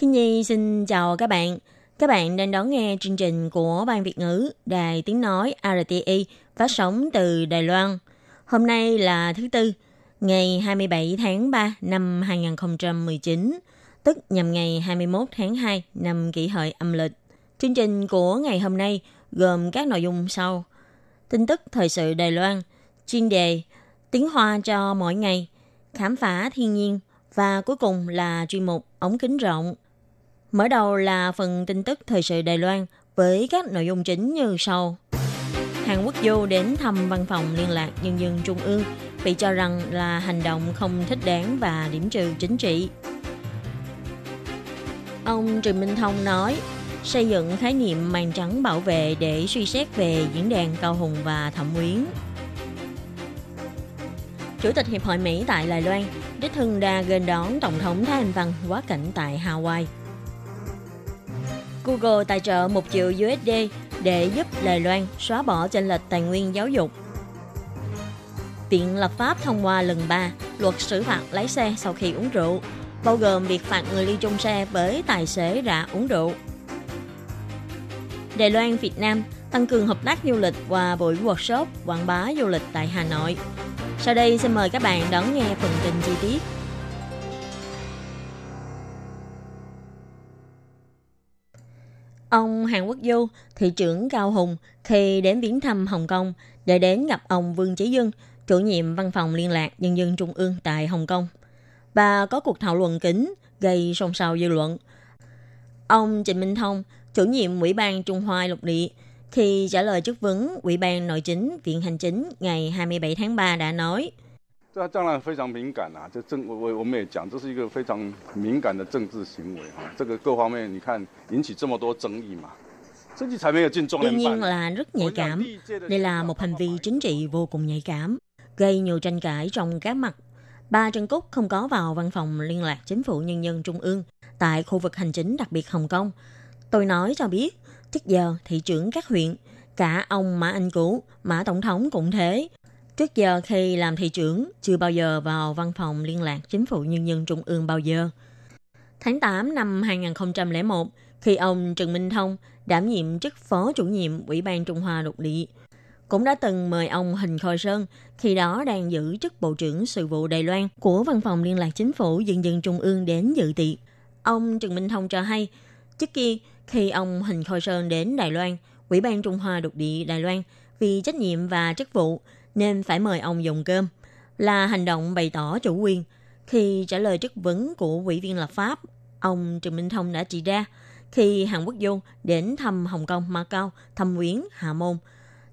Khánh Nhi xin chào các bạn. Các bạn đang đón nghe chương trình của Ban Việt ngữ Đài Tiếng Nói RTI phát sóng từ Đài Loan. Hôm nay là thứ Tư, ngày 27 tháng 3 năm 2019, tức nhằm ngày 21 tháng 2 năm Kỷ Hợi âm lịch. Chương trình của ngày hôm nay gồm các nội dung sau: tin tức thời sự Đài Loan, chuyên đề tiếng Hoa cho mỗi ngày, khám phá thiên nhiên và cuối cùng là chuyên mục ống kính rộng. Mở đầu là phần tin tức thời sự Đài Loan với các nội dung chính như sau. Hàn Quốc vô đến thăm văn phòng liên lạc nhân dân Trung ương bị cho rằng là hành động không thích đáng và điểm trừ chính trị. Ông Trịnh Minh Thông nói xây dựng khái niệm màn trắng bảo vệ để suy xét về diễn đàn Cao Hùng và Thẩm Uyến. Chủ tịch Hiệp hội Mỹ tại Đài Loan đích thân ra nghênh đón Tổng thống Thái Anh Văn quá cảnh tại Hawaii. Google tài trợ 1 triệu USD để giúp Đài Loan xóa bỏ chênh lệch tài nguyên giáo dục. Viện lập pháp thông qua lần 3 luật xử phạt lái xe sau khi uống rượu, bao gồm việc phạt người đi chung xe với tài xế đã uống rượu. Đài Loan Việt Nam tăng cường hợp tác du lịch qua buổi workshop quảng bá du lịch tại Hà Nội. Sau đây xin mời các bạn đón nghe phần tin chi tiết. Ông Hàn Quốc Du, thị trưởng Cao Hùng, khi đến viếng thăm Hồng Kông để đến gặp ông Vương Chí Dân, chủ nhiệm Văn phòng Liên lạc Nhân dân Trung ương tại Hồng Kông, và có cuộc thảo luận kín gây xôn xao dư luận. Ông Trịnh Minh Thông, chủ nhiệm Ủy ban Trung Hoa Lục Địa, khi trả lời chất vấn Ủy ban Nội chính Viện Hành chính ngày 27 tháng 3 đã nói: Đương nhiên là rất nhạy cảm. Đây là một hành vi chính trị vô cùng nhạy cảm, gây nhiều tranh cãi trong các mặt. Bà Trần Cúc không có vào Văn phòng Liên lạc Chính phủ Nhân dân Trung ương tại khu vực hành chính đặc biệt Hồng Kông. Tôi nói cho biết, trước giờ thị trưởng các huyện, cả ông Mã Anh Cửu, Mã Tổng thống cũng thế. Trước giờ khi làm thị trưởng, chưa bao giờ vào Văn phòng Liên lạc Chính phủ Nhân dân Trung ương bao giờ. Tháng 8 năm 2001, khi ông Trần Minh Thông đảm nhiệm chức Phó chủ nhiệm Ủy ban Trung Hoa Lục Địa, cũng đã từng mời ông Huỳnh Khôi Sơn, khi đó đang giữ chức Bộ trưởng Sự vụ Đài Loan của Văn phòng Liên lạc Chính phủ Nhân dân Trung ương đến dự tiệc. Ông Trần Minh Thông cho hay, trước kia, khi ông Huỳnh Khôi Sơn đến Đài Loan, Ủy ban Trung Hoa Lục Địa Đài Loan vì trách nhiệm và chức vụ nên phải mời ông dùng cơm, là hành động bày tỏ chủ quyền. Khi trả lời chất vấn của ủy viên lập pháp, ông Trần Minh Thông đã chỉ ra, khi Hàn Quốc Du đến thăm Hồng Kông, Macau, Thâm Uyến, Hạ Môn,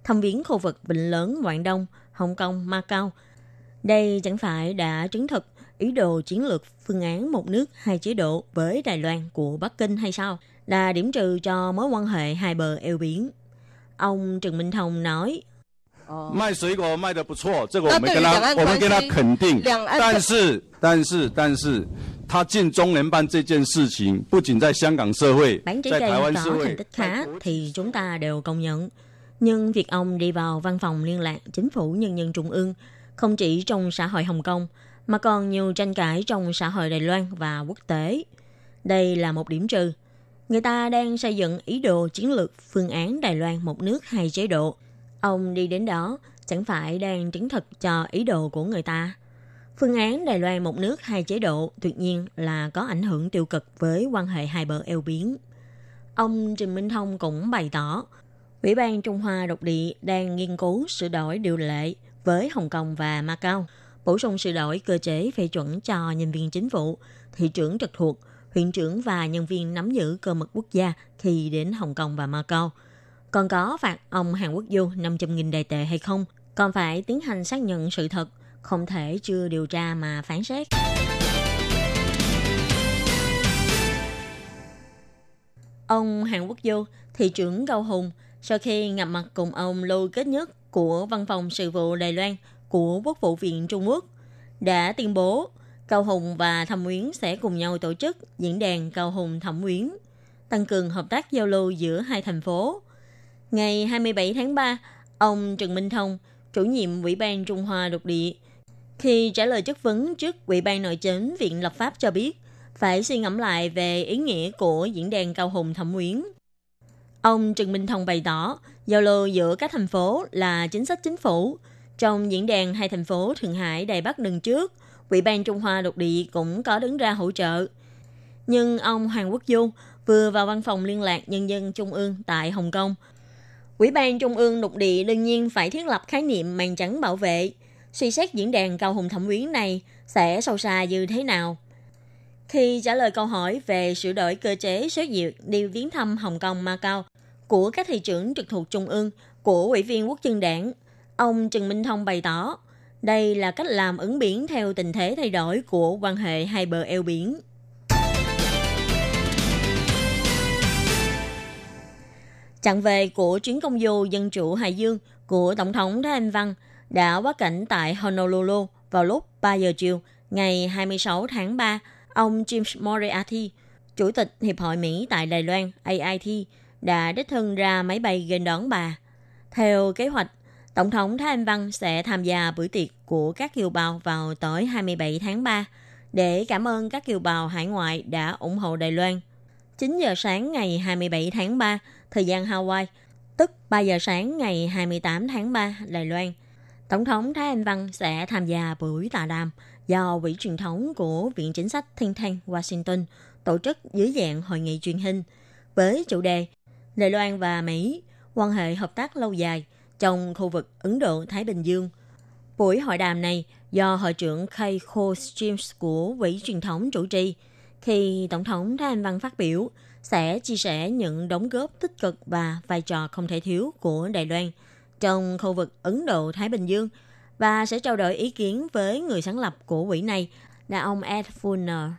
thăm viếng khu vực Vịnh Lớn, Quảng Đông, Hồng Kông, Macau, đây chẳng phải đã chứng thực ý đồ chiến lược phương án một nước hai chế độ với Đài Loan của Bắc Kinh hay sao, là điểm trừ cho mối quan hệ hai bờ eo biển. Ông Trần Minh Thông nói: Bán trái cây có thành tích khá thì chúng ta đều công nhận. Nhưng việc ông đi vào Văn phòng Liên lạc Chính phủ Nhân dân Trung ương không chỉ trong xã hội Hồng Kông mà còn nhiều tranh cãi trong xã hội Đài Loan và quốc tế. Đây là một điểm trừ. Người ta đang xây dựng ý đồ chiến lược phương án Đài Loan một nước hai chế độ. Ông đi đến đó chẳng phải đang chứng thực cho ý đồ của người ta. Phương án Đài Loan một nước hai chế độ tuyệt nhiên là có ảnh hưởng tiêu cực với quan hệ hai bờ eo biển. Ông Trịnh Minh Thông cũng bày tỏ, Ủy ban Trung Hoa Lục Địa đang nghiên cứu sửa đổi điều lệ với Hồng Kông và Macau, bổ sung sửa đổi cơ chế phê chuẩn cho nhân viên chính phủ, thị trưởng trực thuộc, huyện trưởng và nhân viên nắm giữ cơ mật quốc gia khi đến Hồng Kông và Macau. Còn có phạt ông Hàn Quốc Du 500.000 Đài tệ hay không? Còn phải tiến hành xác nhận sự thật, không thể chưa điều tra mà phán xét. Ông Hàn Quốc Du, thị trưởng Cao Hùng, sau khi gặp mặt cùng ông Lưu Kết Nhất của Văn phòng Sự vụ Đài Loan của Quốc vụ viện Trung Quốc, đã tuyên bố Cao Hùng và Thẩm Uyển sẽ cùng nhau tổ chức diễn đàn Cao Hùng Thẩm Uyển, tăng cường hợp tác giao lưu giữa hai thành phố. Ngày 27 tháng 3, ông Trần Minh Thông, chủ nhiệm Ủy ban Trung Hoa Lục Địa, khi trả lời chất vấn trước Ủy ban Nội chính Viện Lập pháp cho biết, phải suy ngẫm lại về ý nghĩa của diễn đàn Cao Hùng Thẩm Uyển. Ông Trần Minh Thông bày tỏ, giao lưu giữa các thành phố là chính sách chính phủ. Trong diễn đàn hai thành phố Thượng Hải, Đài Bắc lần trước, Ủy ban Trung Hoa Lục Địa cũng có đứng ra hỗ trợ. Nhưng ông Hoàng Quốc Du vừa vào Văn phòng Liên lạc Nhân dân Trung ương tại Hồng Kông. Ủy ban Trung ương Lục Địa đương nhiên phải thiết lập khái niệm màn trắng bảo vệ. Suy xét diễn đàn Cao Hùng Thẩm Uyển này sẽ sâu xa như thế nào? Khi trả lời câu hỏi về sửa đổi cơ chế số duyệt đi viếng thăm Hồng Kông, Macau của các thị trưởng trực thuộc Trung ương của Ủy viên Quốc dân Đảng, ông Trần Minh Thông bày tỏ đây là cách làm ứng biến theo tình thế thay đổi của quan hệ hai bờ eo biển. Chặng về của chuyến công du dân chủ Hải Dương của Tổng thống Thái Anh Văn đã quá cảnh tại Honolulu vào lúc 3 giờ chiều ngày 26 tháng 3. Ông James Moriarty, Chủ tịch Hiệp hội Mỹ tại Đài Loan AIT, đã đích thân ra máy bay nghênh đón bà. Theo kế hoạch, Tổng thống Thái Anh Văn sẽ tham gia bữa tiệc của các kiều bào vào tối 27 tháng 3 để cảm ơn các kiều bào hải ngoại đã ủng hộ Đài Loan. 9 giờ sáng ngày 27 tháng 3, thời gian Hawaii, tức 3 giờ sáng ngày 28 tháng 3, Đài Loan, Tổng thống Thái Anh Văn sẽ tham gia buổi tọa đàm do Quỹ truyền thống của Viện Chính sách Think Tank Washington tổ chức dưới dạng hội nghị truyền hình với chủ đề Đài Loan và Mỹ, quan hệ hợp tác lâu dài trong khu vực Ấn Độ-Thái Bình Dương. Buổi hội đàm này do Hội trưởng Kay Khô James của Quỹ truyền thống chủ trì. Khi Tổng thống Thái Anh Văn phát biểu, sẽ chia sẻ những đóng góp tích cực và vai trò không thể thiếu của Đài Loan trong khu vực Ấn Độ-Thái Bình Dương, và sẽ trao đổi ý kiến với người sáng lập của quỹ này là ông Ed Fulner.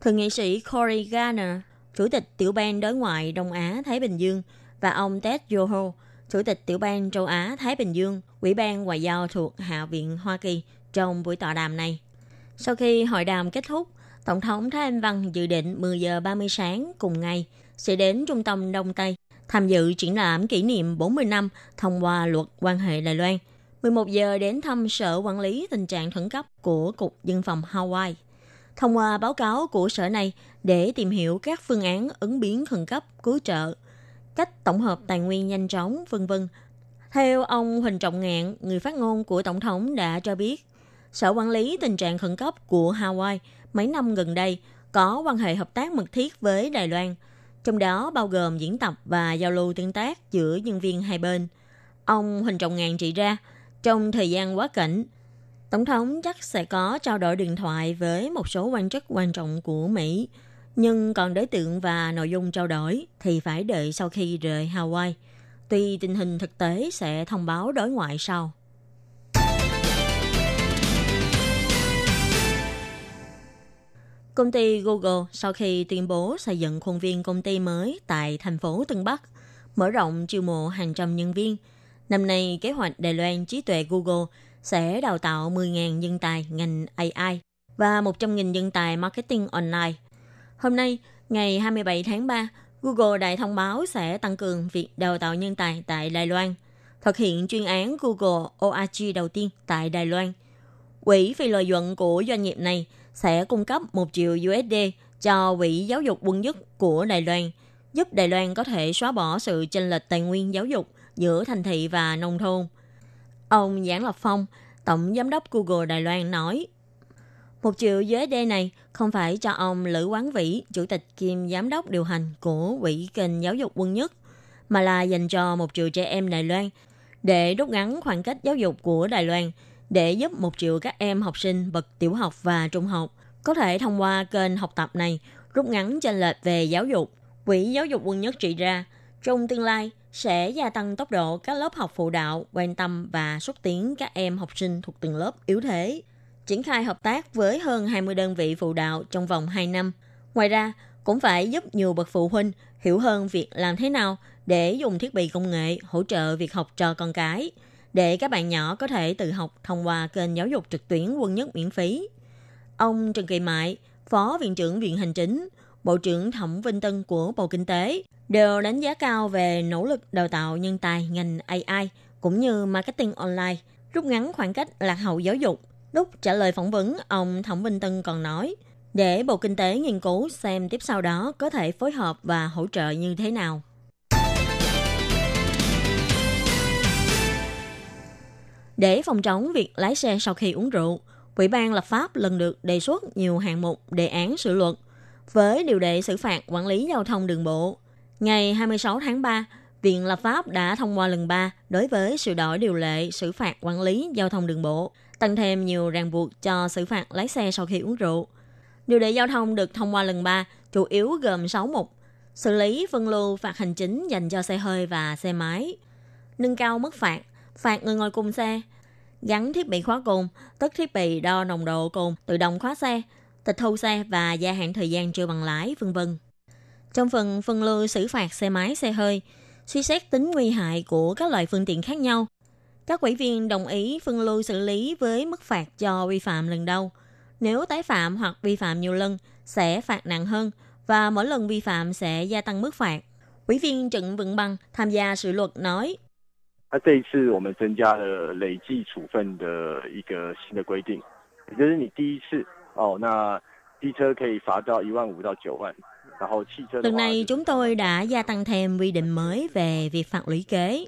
Thượng nghị sĩ Cory Gardner, Chủ tịch Tiểu ban Đối ngoại Đông Á-Thái Bình Dương, và ông Ted Yoho, Chủ tịch Tiểu ban Châu Á-Thái Bình Dương, Ủy ban Ngoại giao thuộc Hạ viện Hoa Kỳ trong buổi tọa đàm này. Sau khi hội đàm kết thúc, Tổng thống Thái Anh Văn dự định 10 giờ 30 sáng cùng ngày sẽ đến trung tâm Đông Tây tham dự triển lãm kỷ niệm 40 năm thông qua luật quan hệ Đài Loan. 11 giờ đến thăm Sở Quản lý Tình trạng Khẩn cấp của Cục Dân phòng Hawaii, thông qua báo cáo của sở này để tìm hiểu các phương án ứng biến khẩn cấp, cứu trợ, cách tổng hợp tài nguyên nhanh chóng, v.v. Theo ông Huỳnh Trọng Ngạn, người phát ngôn của Tổng thống đã cho biết, Sở Quản lý Tình trạng Khẩn cấp của Hawaii mấy năm gần đây có quan hệ hợp tác mật thiết với Đài Loan, trong đó bao gồm diễn tập và giao lưu tương tác giữa nhân viên hai bên. Ông Huỳnh Trọng Ngạn chỉ ra, trong thời gian quá cảnh, Tổng thống chắc sẽ có trao đổi điện thoại với một số quan chức quan trọng của Mỹ, nhưng còn đối tượng và nội dung trao đổi thì phải đợi sau khi rời Hawaii. Tuy tình hình thực tế sẽ thông báo đối ngoại sau. Công ty Google sau khi tuyên bố xây dựng khuôn viên công ty mới tại thành phố Tân Bắc, mở rộng chiêu mộ hàng trăm nhân viên. Năm nay, kế hoạch Đài Loan trí tuệ Google sẽ đào tạo 10.000 nhân tài ngành AI và 100.000 nhân tài marketing online. Hôm nay, ngày 27 tháng 3, Google đã thông báo sẽ tăng cường việc đào tạo nhân tài tại Đài Loan, thực hiện chuyên án Google ORG đầu tiên tại Đài Loan. Quỹ phi lợi nhuận của doanh nghiệp này sẽ cung cấp 1 triệu USD cho Quỹ Giáo dục Quân nhất của Đài Loan, giúp Đài Loan có thể xóa bỏ sự chênh lệch tài nguyên giáo dục giữa thành thị và nông thôn. Ông Giảng Lập Phong, Tổng Giám đốc Google Đài Loan nói, 1 triệu USD này không phải cho ông Lữ Quán Vĩ, Chủ tịch kiêm Giám đốc điều hành của Quỹ kênh Giáo dục Quân nhất, mà là dành cho 1 triệu trẻ em Đài Loan để rút ngắn khoảng cách giáo dục của Đài Loan, để giúp 1 triệu các em học sinh bậc tiểu học và trung học có thể thông qua kênh học tập này rút ngắn chênh lệch về giáo dục. Quỹ Giáo dục Quân nhất trị ra, trong tương lai sẽ gia tăng tốc độ các lớp học phụ đạo, quan tâm và xúc tiến các em học sinh thuộc từng lớp yếu thế, triển khai hợp tác với hơn 20 đơn vị phụ đạo trong vòng 2 năm. Ngoài ra, cũng phải giúp nhiều bậc phụ huynh hiểu hơn việc làm thế nào để dùng thiết bị công nghệ hỗ trợ việc học trò con cái, để các bạn nhỏ có thể tự học thông qua kênh giáo dục trực tuyến Quân Nhất miễn phí. Ông Trần Kỳ Mại, Phó Viện trưởng Viện Hành Chính, Bộ trưởng Thẩm Vinh Tân của Bộ Kinh tế đều đánh giá cao về nỗ lực đào tạo nhân tài ngành AI cũng như marketing online, rút ngắn khoảng cách lạc hậu giáo dục. Lúc trả lời phỏng vấn, ông Thẩm Vinh Tân còn nói, để Bộ Kinh tế nghiên cứu xem tiếp sau đó có thể phối hợp và hỗ trợ như thế nào. Để phòng chống việc lái xe sau khi uống rượu, Ủy ban lập pháp lần lượt đề xuất nhiều hạng mục đề án sửa luật với điều lệ xử phạt quản lý giao thông đường bộ. Ngày 26 tháng 3, Viện Lập pháp đã thông qua lần 3 đối với sửa đổi điều lệ xử phạt quản lý giao thông đường bộ, tăng thêm nhiều ràng buộc cho xử phạt lái xe sau khi uống rượu. Điều lệ giao thông được thông qua lần 3 chủ yếu gồm 6 mục: xử lý phân lưu phạt hành chính dành cho xe hơi và xe máy, nâng cao mức phạt, phạt người ngồi cùng xe, gắn thiết bị khóa cồn, tức thiết bị đo nồng độ cồn, tự động khóa xe, tịch thu xe và gia hạn thời gian chưa bằng lái, v.v. Trong phần phân lưu xử phạt xe máy, xe hơi, suy xét tính nguy hại của các loại phương tiện khác nhau, các ủy viên đồng ý phân lưu xử lý với mức phạt cho vi phạm lần đầu. Nếu tái phạm hoặc vi phạm nhiều lần, sẽ phạt nặng hơn và mỗi lần vi phạm sẽ gia tăng mức phạt. Ủy viên Trịnh Vượng Bằng tham gia sửa luật nói, lần này chúng tôi đã gia tăng thêm quy định mới về việc phạt lũy kế.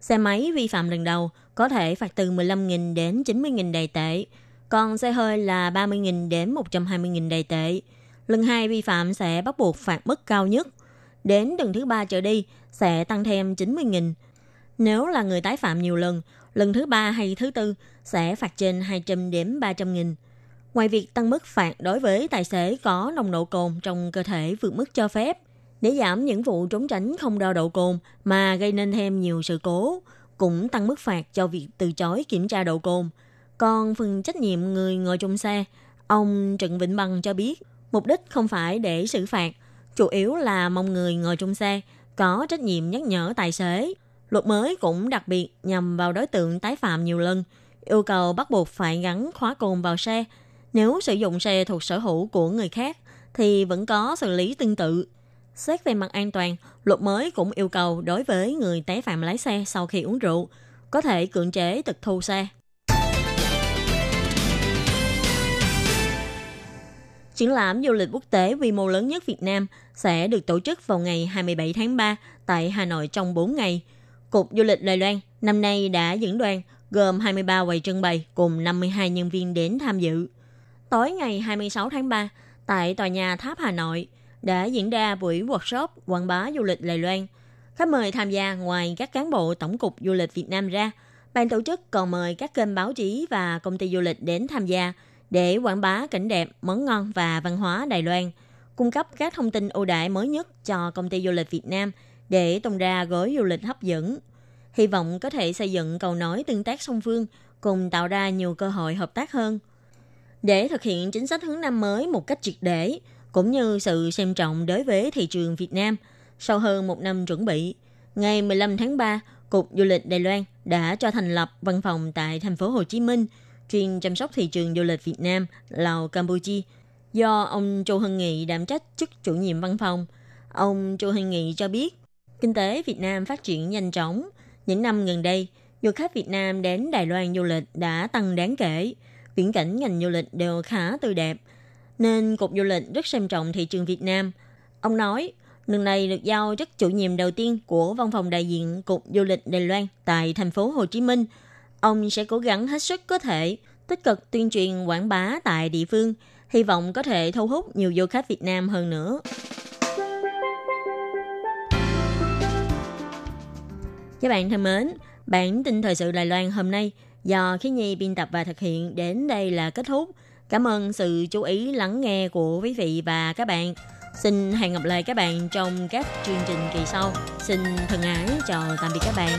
Xe máy vi phạm lần đầu có thể phạt từ 15.000 đến 90.000 Đài tệ, còn xe hơi là 30.000 đến 120.000 Đài tệ. Lần 2 vi phạm sẽ bắt buộc phạt mức cao nhất. Đến lần thứ 3 trở đi sẽ tăng thêm 90.000. Nếu là người tái phạm nhiều lần, lần thứ 3 hay thứ 4 sẽ phạt trên 200 đến 300.000. Ngoài việc tăng mức phạt đối với tài xế có nồng độ cồn trong cơ thể vượt mức cho phép, để giảm những vụ trốn tránh không đo độ cồn mà gây nên thêm nhiều sự cố, cũng tăng mức phạt cho việc từ chối kiểm tra độ cồn. Còn phần trách nhiệm người ngồi trong xe, ông Trần Vĩnh Bằng cho biết, mục đích không phải để xử phạt, chủ yếu là mong người ngồi trong xe có trách nhiệm nhắc nhở tài xế. Luật mới cũng đặc biệt nhằm vào đối tượng tái phạm nhiều lần, yêu cầu bắt buộc phải gắn khóa cồn vào xe. Nếu sử dụng xe thuộc sở hữu của người khác thì vẫn có xử lý tương tự. Xét về mặt an toàn, luật mới cũng yêu cầu đối với người tái phạm lái xe sau khi uống rượu, có thể cưỡng chế tịch thu xe. Triển lãm du lịch quốc tế quy mô lớn nhất Việt Nam sẽ được tổ chức vào ngày 27 tháng 3 tại Hà Nội trong 4 ngày. Cục Du lịch Đài Loan năm nay đã dẫn đoàn gồm 23 quầy trưng bày cùng 52 nhân viên đến tham dự. Tối ngày 26 tháng 3, tại tòa nhà Tháp Hà Nội, đã diễn ra buổi workshop quảng bá du lịch Đài Loan. Khách mời tham gia ngoài các cán bộ Tổng cục Du lịch Việt Nam ra, ban tổ chức còn mời các kênh báo chí và công ty du lịch đến tham gia để quảng bá cảnh đẹp, món ngon và văn hóa Đài Loan, cung cấp các thông tin ưu đãi mới nhất cho công ty du lịch Việt Nam để tung ra gói du lịch hấp dẫn. Hy vọng có thể xây dựng cầu nối tương tác song phương, cùng tạo ra nhiều cơ hội hợp tác hơn. Để thực hiện chính sách hướng Nam mới một cách triệt để, cũng như sự xem trọng đối với thị trường Việt Nam, sau hơn một năm chuẩn bị, ngày 15 tháng 3, Cục Du lịch Đài Loan đã cho thành lập văn phòng tại thành phố Hồ Chí Minh, chuyên chăm sóc thị trường du lịch Việt Nam, Lào, Campuchia, do ông Châu Hưng Nghị đảm trách chức chủ nhiệm văn phòng. Ông Châu Hưng Nghị cho biết, kinh tế Việt Nam phát triển nhanh chóng. Những năm gần đây, du khách Việt Nam đến Đài Loan du lịch đã tăng đáng kể. Viễn cảnh ngành du lịch đều khá tươi đẹp, nên Cục Du lịch rất xem trọng thị trường Việt Nam. Ông nói, lần này được giao chức chủ nhiệm đầu tiên của văn phòng đại diện Cục Du lịch Đài Loan tại thành phố Hồ Chí Minh. Ông sẽ cố gắng hết sức có thể, tích cực tuyên truyền quảng bá tại địa phương, hy vọng có thể thu hút nhiều du khách Việt Nam hơn nữa. Các bạn thân mến, bản tin thời sự Đài Loan hôm nay do Khánh Nhi biên tập và thực hiện đến đây là kết thúc. Cảm ơn sự chú ý lắng nghe của quý vị và các bạn. Xin hẹn gặp lại các bạn trong các chương trình kỳ sau. Xin thân ái chào tạm biệt các bạn.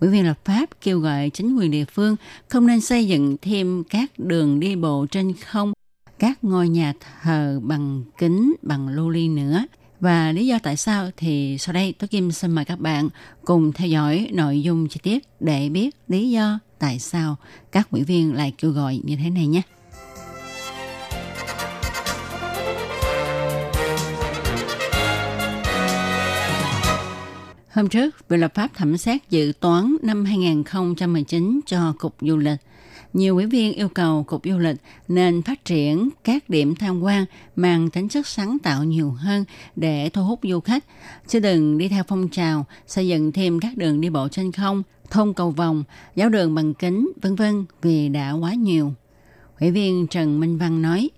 Ủy viên lập pháp kêu gọi chính quyền địa phương không nên xây dựng thêm các đường đi bộ trên không, các ngôi nhà thờ bằng kính, bằng lô ly nữa. Và lý do tại sao thì sau đây tôi Kim xin mời các bạn cùng theo dõi nội dung chi tiết để biết lý do tại sao các ủy viên lại kêu gọi như thế này nhé. Hôm trước, Viện lập pháp thẩm xét dự toán năm 2019 cho Cục Du lịch. Nhiều ủy viên yêu cầu Cục Du lịch nên phát triển các điểm tham quan mang tính chất sáng tạo nhiều hơn để thu hút du khách, chứ đừng đi theo phong trào xây dựng thêm các đường đi bộ trên không, thôn cầu vòng, giáo đường bằng kính, v.v. vì đã quá nhiều. Ủy viên Trần Minh Văn nói,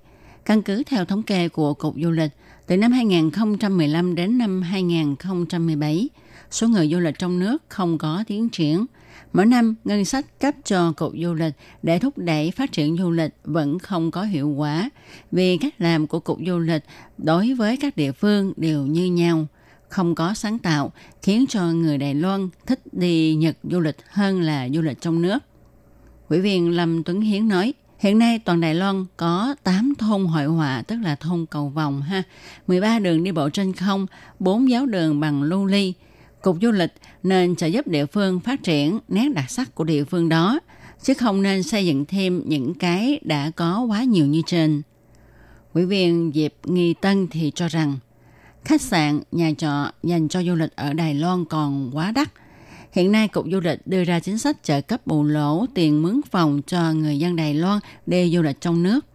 căn cứ theo thống kê của Cục Du lịch, từ năm 2015 đến năm 2017, số người du lịch trong nước không có tiến triển. Mỗi năm, ngân sách cấp cho Cục Du lịch để thúc đẩy phát triển du lịch vẫn không có hiệu quả, vì cách làm của Cục Du lịch đối với các địa phương đều như nhau, không có sáng tạo, khiến cho người Đài Loan thích đi Nhật du lịch hơn là du lịch trong nước. Ủy viên Lâm Tuấn Hiến nói, hiện nay toàn Đài Loan có 8 thôn hội họa, tức là thôn cầu vòng, 13 đường đi bộ trên không, 4 giáo đường bằng lưu ly. Cục Du lịch nên trợ giúp địa phương phát triển nét đặc sắc của địa phương đó, chứ không nên xây dựng thêm những cái đã có quá nhiều như trên. Ủy viên Diệp Nghi Tân thì cho rằng, khách sạn, nhà trọ dành cho du lịch ở Đài Loan còn quá đắt. Hiện nay, Cục Du lịch đưa ra chính sách trợ cấp bù lỗ tiền mướn phòng cho người dân Đài Loan đi du lịch trong nước.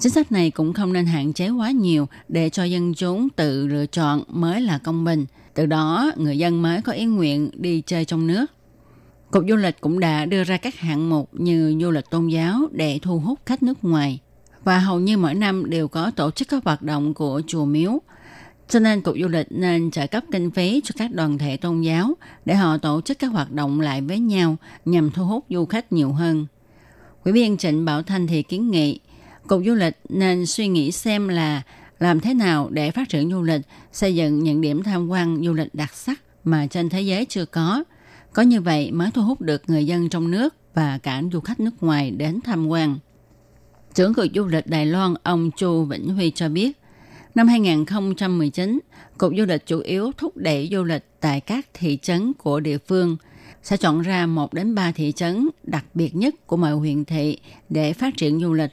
Chính sách này cũng không nên hạn chế quá nhiều để cho dân chúng tự lựa chọn mới là công bình. Từ đó, người dân mới có ý nguyện đi chơi trong nước. Cục Du lịch cũng đã đưa ra các hạng mục như du lịch tôn giáo để thu hút khách nước ngoài. Và hầu như mỗi năm đều có tổ chức các hoạt động của chùa miếu. Cho nên Cục Du lịch nên trợ cấp kinh phí cho các đoàn thể tôn giáo để họ tổ chức các hoạt động lại với nhau nhằm thu hút du khách nhiều hơn. Ủy viên Trịnh Bảo Thanh thì kiến nghị Cục Du lịch nên suy nghĩ xem là làm thế nào để phát triển du lịch, xây dựng những điểm tham quan du lịch đặc sắc mà trên thế giới chưa có. Có như vậy mới thu hút được người dân trong nước và cả du khách nước ngoài đến tham quan. Trưởng Cục Du lịch Đài Loan ông Chu Vĩnh Huy cho biết, năm 2019, Cục Du lịch chủ yếu thúc đẩy du lịch tại các thị trấn của địa phương, sẽ chọn ra 1 đến 3 thị trấn đặc biệt nhất của mọi huyện thị để phát triển du lịch.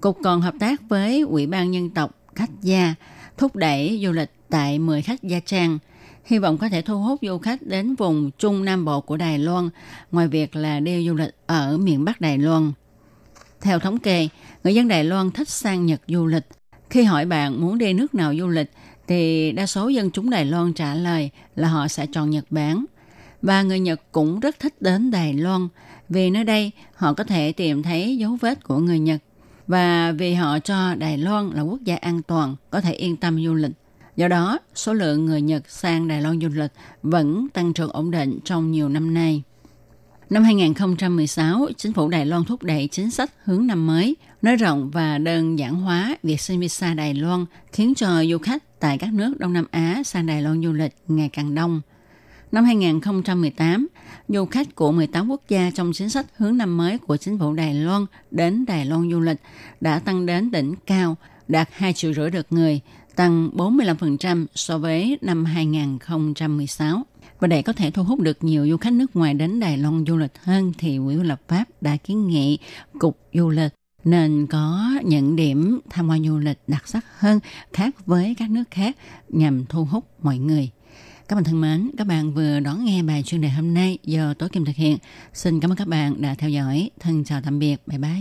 Cục còn hợp tác với Ủy ban Dân tộc Khách Gia, thúc đẩy du lịch tại 10 khách gia trang, hy vọng có thể thu hút du khách đến vùng Trung Nam Bộ của Đài Loan, ngoài việc là đi du lịch ở miền Bắc Đài Loan. Theo thống kê, người dân Đài Loan thích sang Nhật du lịch. Khi hỏi bạn muốn đi nước nào du lịch, thì đa số dân chúng Đài Loan trả lời là họ sẽ chọn Nhật Bản. Và người Nhật cũng rất thích đến Đài Loan, vì nơi đây họ có thể tìm thấy dấu vết của người Nhật. Và vì họ cho Đài Loan là quốc gia an toàn, có thể yên tâm du lịch. Do đó, số lượng người Nhật sang Đài Loan du lịch vẫn tăng trưởng ổn định trong nhiều năm nay. Năm 2016, Chính phủ Đài Loan thúc đẩy chính sách hướng năm mới, nới rộng và đơn giản hóa việc xin visa Đài Loan, khiến cho du khách tại các nước Đông Nam Á sang Đài Loan du lịch ngày càng đông. Năm 2018, du khách của 18 quốc gia trong chính sách hướng năm mới của chính phủ Đài Loan đến Đài Loan du lịch đã tăng đến đỉnh cao, đạt 2,5 triệu lượt người, tăng 45% so với năm 2016. Và để có thể thu hút được nhiều du khách nước ngoài đến Đài Loan du lịch hơn thì Ủy ban lập pháp đã kiến nghị Cục Du lịch nên có những điểm tham quan du lịch đặc sắc hơn khác với các nước khác nhằm thu hút mọi người. Các bạn thân mến, các bạn vừa đón nghe bài chuyên đề hôm nay do Tố Kim thực hiện. Xin cảm ơn các bạn đã theo dõi. Thân chào tạm biệt. Bye bye.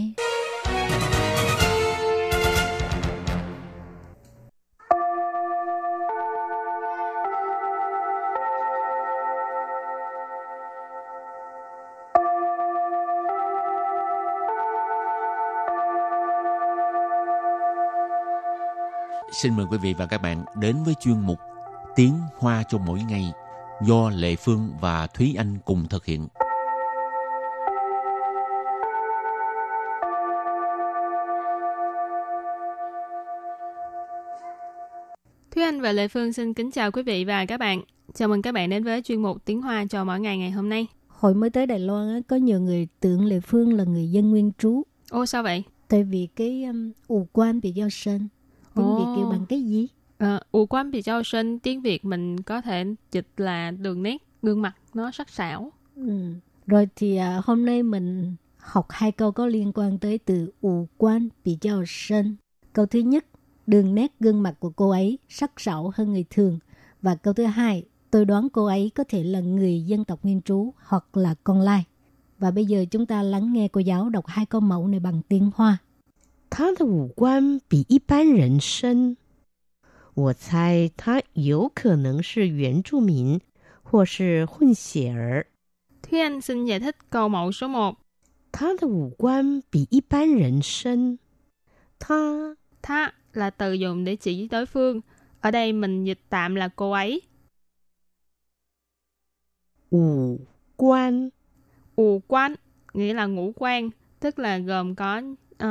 xin mời quý vị và các bạn đến với chuyên mục Tiếng Hoa cho mỗi ngày do Lệ Phương và Thúy Anh cùng thực hiện. Thúy Anh và Lệ Phương xin kính chào quý vị và các bạn. Chào mừng các bạn đến với chuyên mục Tiếng Hoa cho mỗi ngày ngày hôm nay. Hồi mới tới Đài Loan, có nhiều người tưởng Lệ Phương là người dân nguyên trú. Ồ, sao vậy? Tại vì cái ủ quan bị giao sinh. Tiếng Việt kêu bằng cái gì? Ủ quan bị giao sinh, tiếng Việt mình có thể dịch là đường nét, gương mặt nó sắc sảo. Ừ. Rồi thì hôm nay mình học hai câu có liên quan tới từ ủ quan bị giao sinh. Câu thứ nhất, đường nét gương mặt của cô ấy sắc sảo hơn người thường. Và câu thứ hai, tôi đoán cô ấy có thể là người dân tộc nguyên trú hoặc là con lai. Và bây giờ chúng ta lắng nghe cô giáo đọc hai câu mẫu này bằng tiếng Hoa. Thúy Anh xin giải thích câu mẫu số 1. Tha là từ dùng để chỉ đối phương. Ở đây mình dịch tạm là cô ấy. Ủ quan nghĩa là ngũ quan, tức là gồm có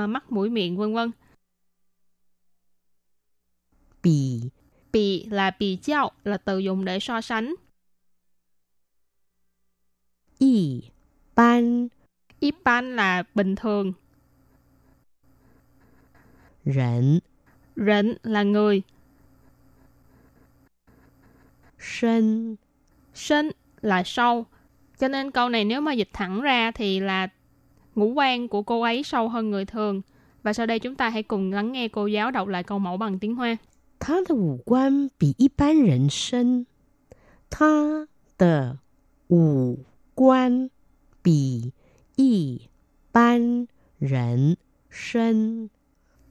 mắt, mũi, miệng, vân vân. Bì là bì chào, là từ dùng để so sánh. Y ban là bình thường. Rỉnh là người. Sinh là sâu. Cho nên câu này nếu mà dịch thẳng ra thì là ngũ quan của cô ấy sâu hơn người thường. Và sau đây chúng ta hãy cùng lắng nghe cô giáo đọc lại câu mẫu bằng tiếng Hoa.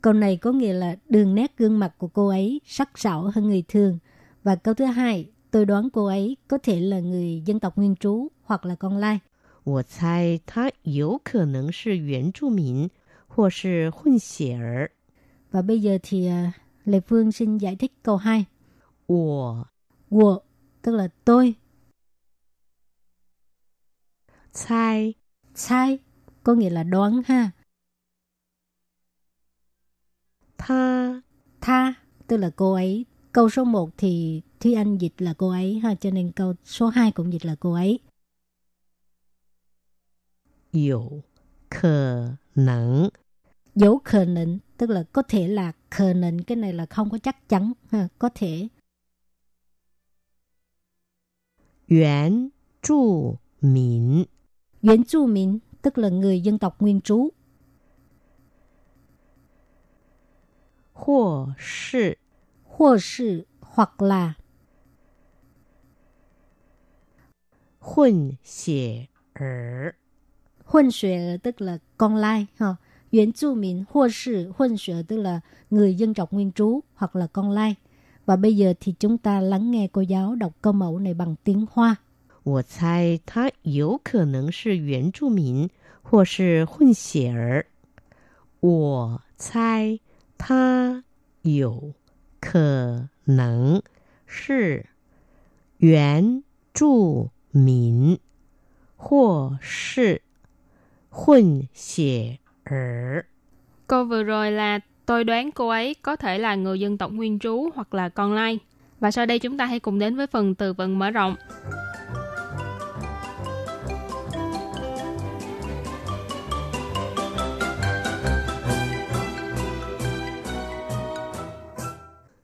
Câu này có nghĩa là đường nét gương mặt của cô ấy sắc sảo hơn người thường. Và câu thứ hai, tôi đoán cô ấy có thể là người dân tộc nguyên trú hoặc là con lai. Và bây giờ thì Lệ Phương xin giải thích câu 2. Wo tức là tôi. Cai có nghĩa là đoán ha. Tha tức là cô ấy. Câu số 1 thì Thúy Anh dịch là cô ấy ha, cho nên câu số 2 cũng dịch là cô ấy. Dẫu khờ nịnh, tức là có thể là khờ nịnh, cái này là không có chắc chắn ha, có thể. Nguyên trụ mình, tức là người dân tộc nguyên trú. Hoặc hoặc là Huân xue tức là con lai ha. Nguyên trụ mình hoặc là huân xue tức là người dân tộc nguyên trú hoặc là con lai. Và bây giờ thì chúng ta lắng nghe cô giáo đọc câu mẫu này bằng tiếng Hoa. Câu vừa rồi là tôi đoán cô ấy có thể là người dân tộc nguyên trú hoặc là con lai. Và sau đây chúng ta hãy cùng đến với phần từ vựng mở rộng.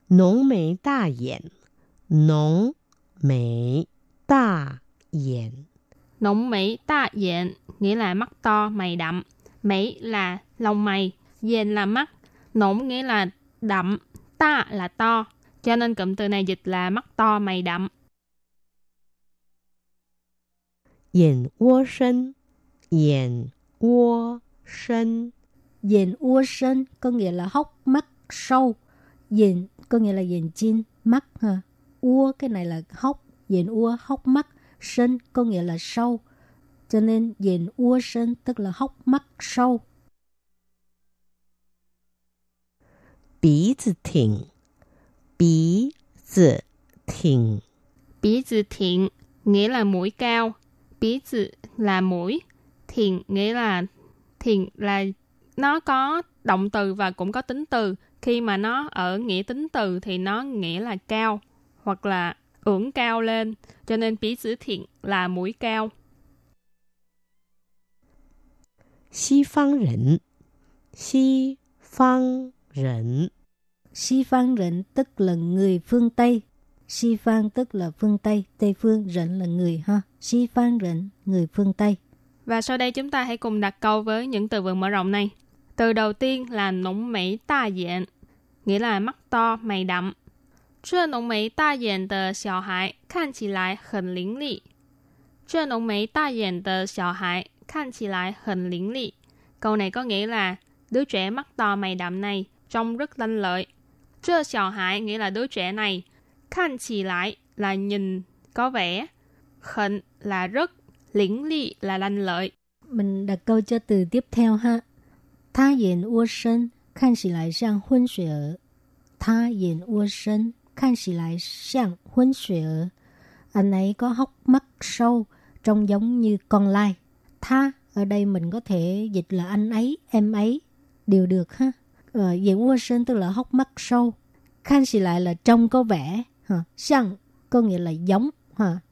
Nóng mày ta dẹn nghĩa là mắt to, mày đậm. Mày là lông mày, dẹn là mắt, nóng nghĩa là đậm, ta là to. Cho nên cụm từ này dịch là mắt to, mày đậm. Dẹn uo sân có nghĩa là hốc mắt sâu. Dẹn có nghĩa là dẹn chin, mắt ha. Ua cái này là hốc, dẹn ua hốc mắt. Sân có nghĩa là sâu, cho nên dẹn ua sân tức là hốc mắt sâu. Bí Bí zi thỉnh. Bí zi thỉnh nghĩa là mũi cao. Bí zi là mũi. Thỉnh nghĩa là... Thỉnh là nó có động từ và cũng có tính từ. Khi mà nó ở nghĩa tính từ thì nó nghĩa là cao hoặc là ưỡn cao lên. Cho nên bí zi thỉnh là mũi cao. Xí phương nhân. Xí phương nhân. Xí phương nhân tức là người phương Tây. Xí phương tức là phương Tây, Tây phương, nhân là người ha. Xí phương nhân, người phương Tây. Và sau đây chúng ta hãy cùng đặt câu với những từ vựng mở rộng này. Từ đầu tiên là nóng mấy ta diện, nghĩa là mắt to, mày đậm. Chê nóng mấy ta diện de xiao hài, kan qi lai hẳn lính lị. Chê nóng mấy ta diện de xiao hài, kan qi lai hẳn lính lị. Câu này có nghĩa là đứa trẻ mắt to mày đậm này trông rất lanh lợi. Chê xiao hài nghĩa là đứa trẻ này. Kan qi lai là nhìn, có vẻ. Hẳn là rất. Lính lị là lanh lợi. Mình đặt câu cho từ tiếp theo ha. Tha yên uo sân, kan xì lại sang huân xuệ ở. Tha yên uo sân, kan xì lại sang huân xuệ ở. Anh ấy có hốc mắt sâu, trông giống như con lai. Tha, ở đây mình có thể dịch là anh ấy, em ấy, đều được ha. Yên uo sân tức là hốc mắt sâu. Kan xì lại là trông có vẻ. Sang có nghĩa là giống.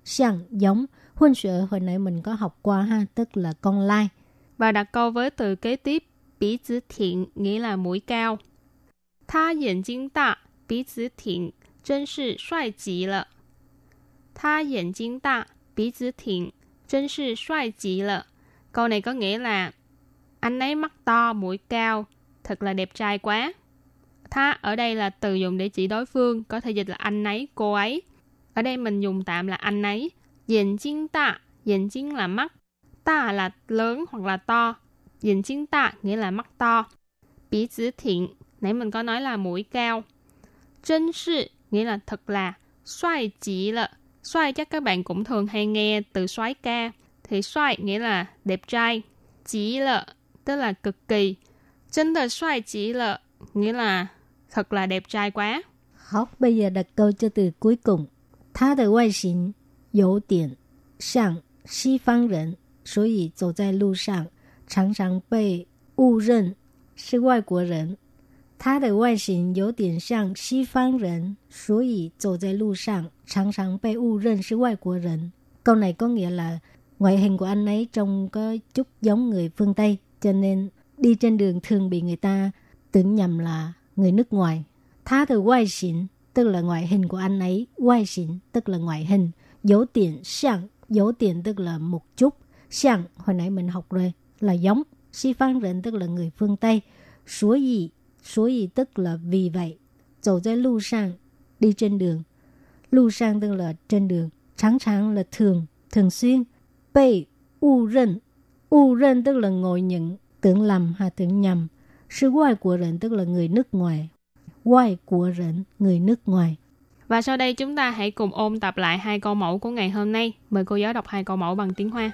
Sang giống. Huân sự hồi nãy mình có học qua ha, tức là con lai. Và đặt câu với từ kế tiếp, bí zi thỉnh nghĩa là mũi cao. Tha yển jing da, bí zi thỉnh, chân sư xoài chí lợ. Tha yển jing da, bí zi thỉnh, chân sư xoài chí lợ. Câu này có nghĩa là anh ấy mắt to, mũi cao, thật là đẹp trai quá. Tha ở đây là từ dùng để chỉ đối phương, có thể dịch là anh ấy, cô ấy. Ở đây mình dùng tạm là anh ấy. Diện chính ta, diện chính là mắt, ta là lớn hoặc là to, diện chính ta nghĩa là mắt to. Bí zi thỉnh, nãy mình có nói là mũi cao. Chân sự nghĩa là thật là, xoay chỉ là, xoay chắc các bạn cũng thường hay nghe từ xoái ca, thì xoay nghĩa là đẹp trai, chỉ là, tức là cực kỳ. Chân thật xoay chỉ là, nghĩa là thật là đẹp trai quá. Học bây giờ đặt câu cho từ cuối cùng, tha de ngoại hình. 有点像西方人，所以走在路上常常被误认是外国人。 Câu này có nghĩa là ngoại hình của anh ấy trông có chút giống người phương Tây, cho nên đi trên đường thường bị người ta tưởng nhầm là người nước ngoài. 他的外形 tức là ngoại hình của anh ấy, 外形 tức là ngoại hình. 有点像，有点 tức là một chút, 像 hồi nãy mình học rồi là giống, Xi Phương Rịnh tức là người phương Tây, 所以 tức là vì vậy, 走在路上 đi trên đường, 路上 tức là trên đường, 常常 là thường, thường xuyên, 被误认 tức là ngồi nhận, tưởng lầm hay tưởng nhầm, 是外国人 tức là người nước ngoài, 外国人 người nước ngoài. Và sau đây chúng ta hãy cùng ôn tập lại hai câu mẫu của ngày hôm nay. Mời cô giáo đọc hai câu mẫu bằng tiếng Hoa.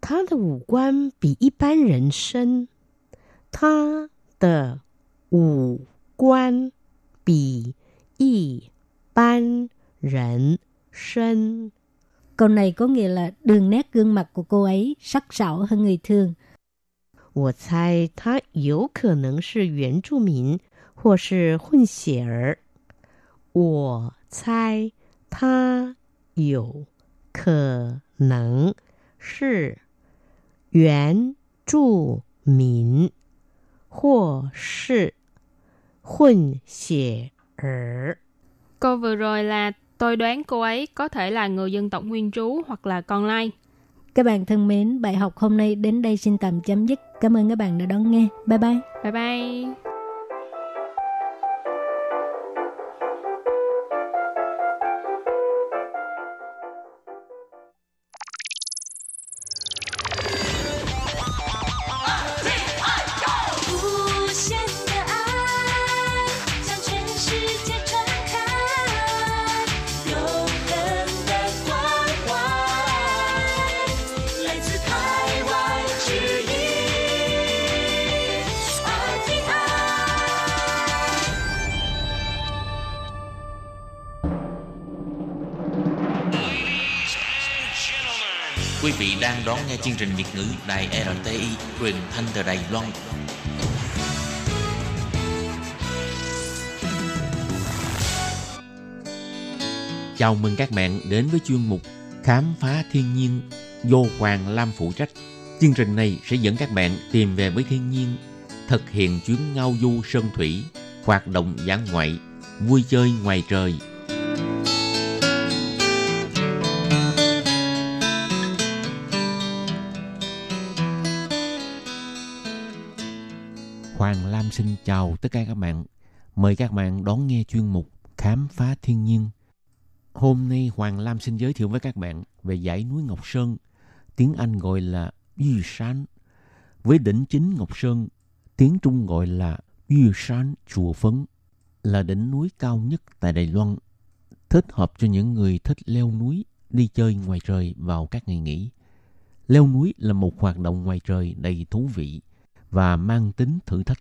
Tha de wu guan bi yi ban ren shen. Tha de wu guan bi yi ban ren shen. Câu này có nghĩa là đường nét gương mặt của cô ấy sắc sảo hơn người thường. 我猜她有可能是原住民，或是混血儿。 Câu vừa rồi là tôi đoán cô ấy có thể là người dân tộc nguyên trú hoặc là con lai. Các bạn thân mến, bài học hôm nay đến đây xin tạm chấm dứt. Cảm ơn các bạn đã đón nghe. Bye bye. Bye bye. Quý vị đang đón nghe chương trình Việt ngữ Đài RTI, truyền thanh từ Đài Loan. Chào mừng các bạn đến với chuyên mục Khám phá thiên nhiên do Hoàng Lam phụ trách. Chương trình này sẽ dẫn các bạn tìm về với thiên nhiên, thực hiện chuyến ngao du sơn thủy, hoạt động dã ngoại, vui chơi ngoài trời. Hoàng Lam xin chào tất cả các bạn. Mời các bạn đón nghe chuyên mục Khám phá thiên nhiên. Hôm nay Hoàng Lam xin giới thiệu với các bạn về dãy núi Ngọc Sơn, tiếng Anh gọi là Yushan, với đỉnh chính Ngọc Sơn, tiếng Trung gọi là Yushan Chùa Phấn, là đỉnh núi cao nhất tại Đài Loan, thích hợp cho những người thích leo núi, đi chơi ngoài trời vào các ngày nghỉ. Leo núi là một hoạt động ngoài trời đầy thú vị và mang tính thử thách.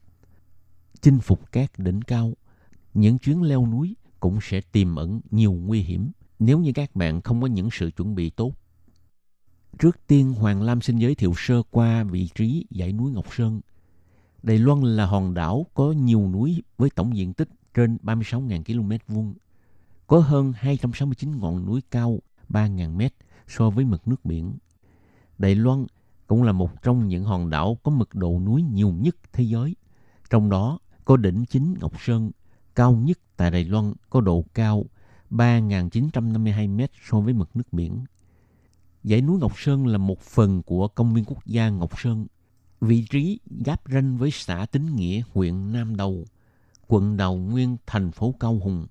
Chinh phục các đỉnh cao, những chuyến leo núi cũng sẽ tiềm ẩn nhiều nguy hiểm nếu như các bạn không có những sự chuẩn bị tốt. Trước tiên, Hoàng Lam xin giới thiệu sơ qua vị trí dãy núi Ngọc Sơn. Đài Loan là hòn đảo có nhiều núi với tổng diện tích trên 36.000 km vuông. Có hơn 269 ngọn núi cao 3.000 m so với mực nước biển. Đài Loan cũng là một trong những hòn đảo có mật độ núi nhiều nhất thế giới. Trong đó có đỉnh chính Ngọc Sơn, cao nhất tại Đài Loan, có độ cao 3.952 m so với mực nước biển. Dãy núi Ngọc Sơn là một phần của công viên quốc gia Ngọc Sơn. Vị trí giáp ranh với xã Tín Nghĩa, huyện Nam Đầu, quận Đào Nguyên, thành phố Cao Hùng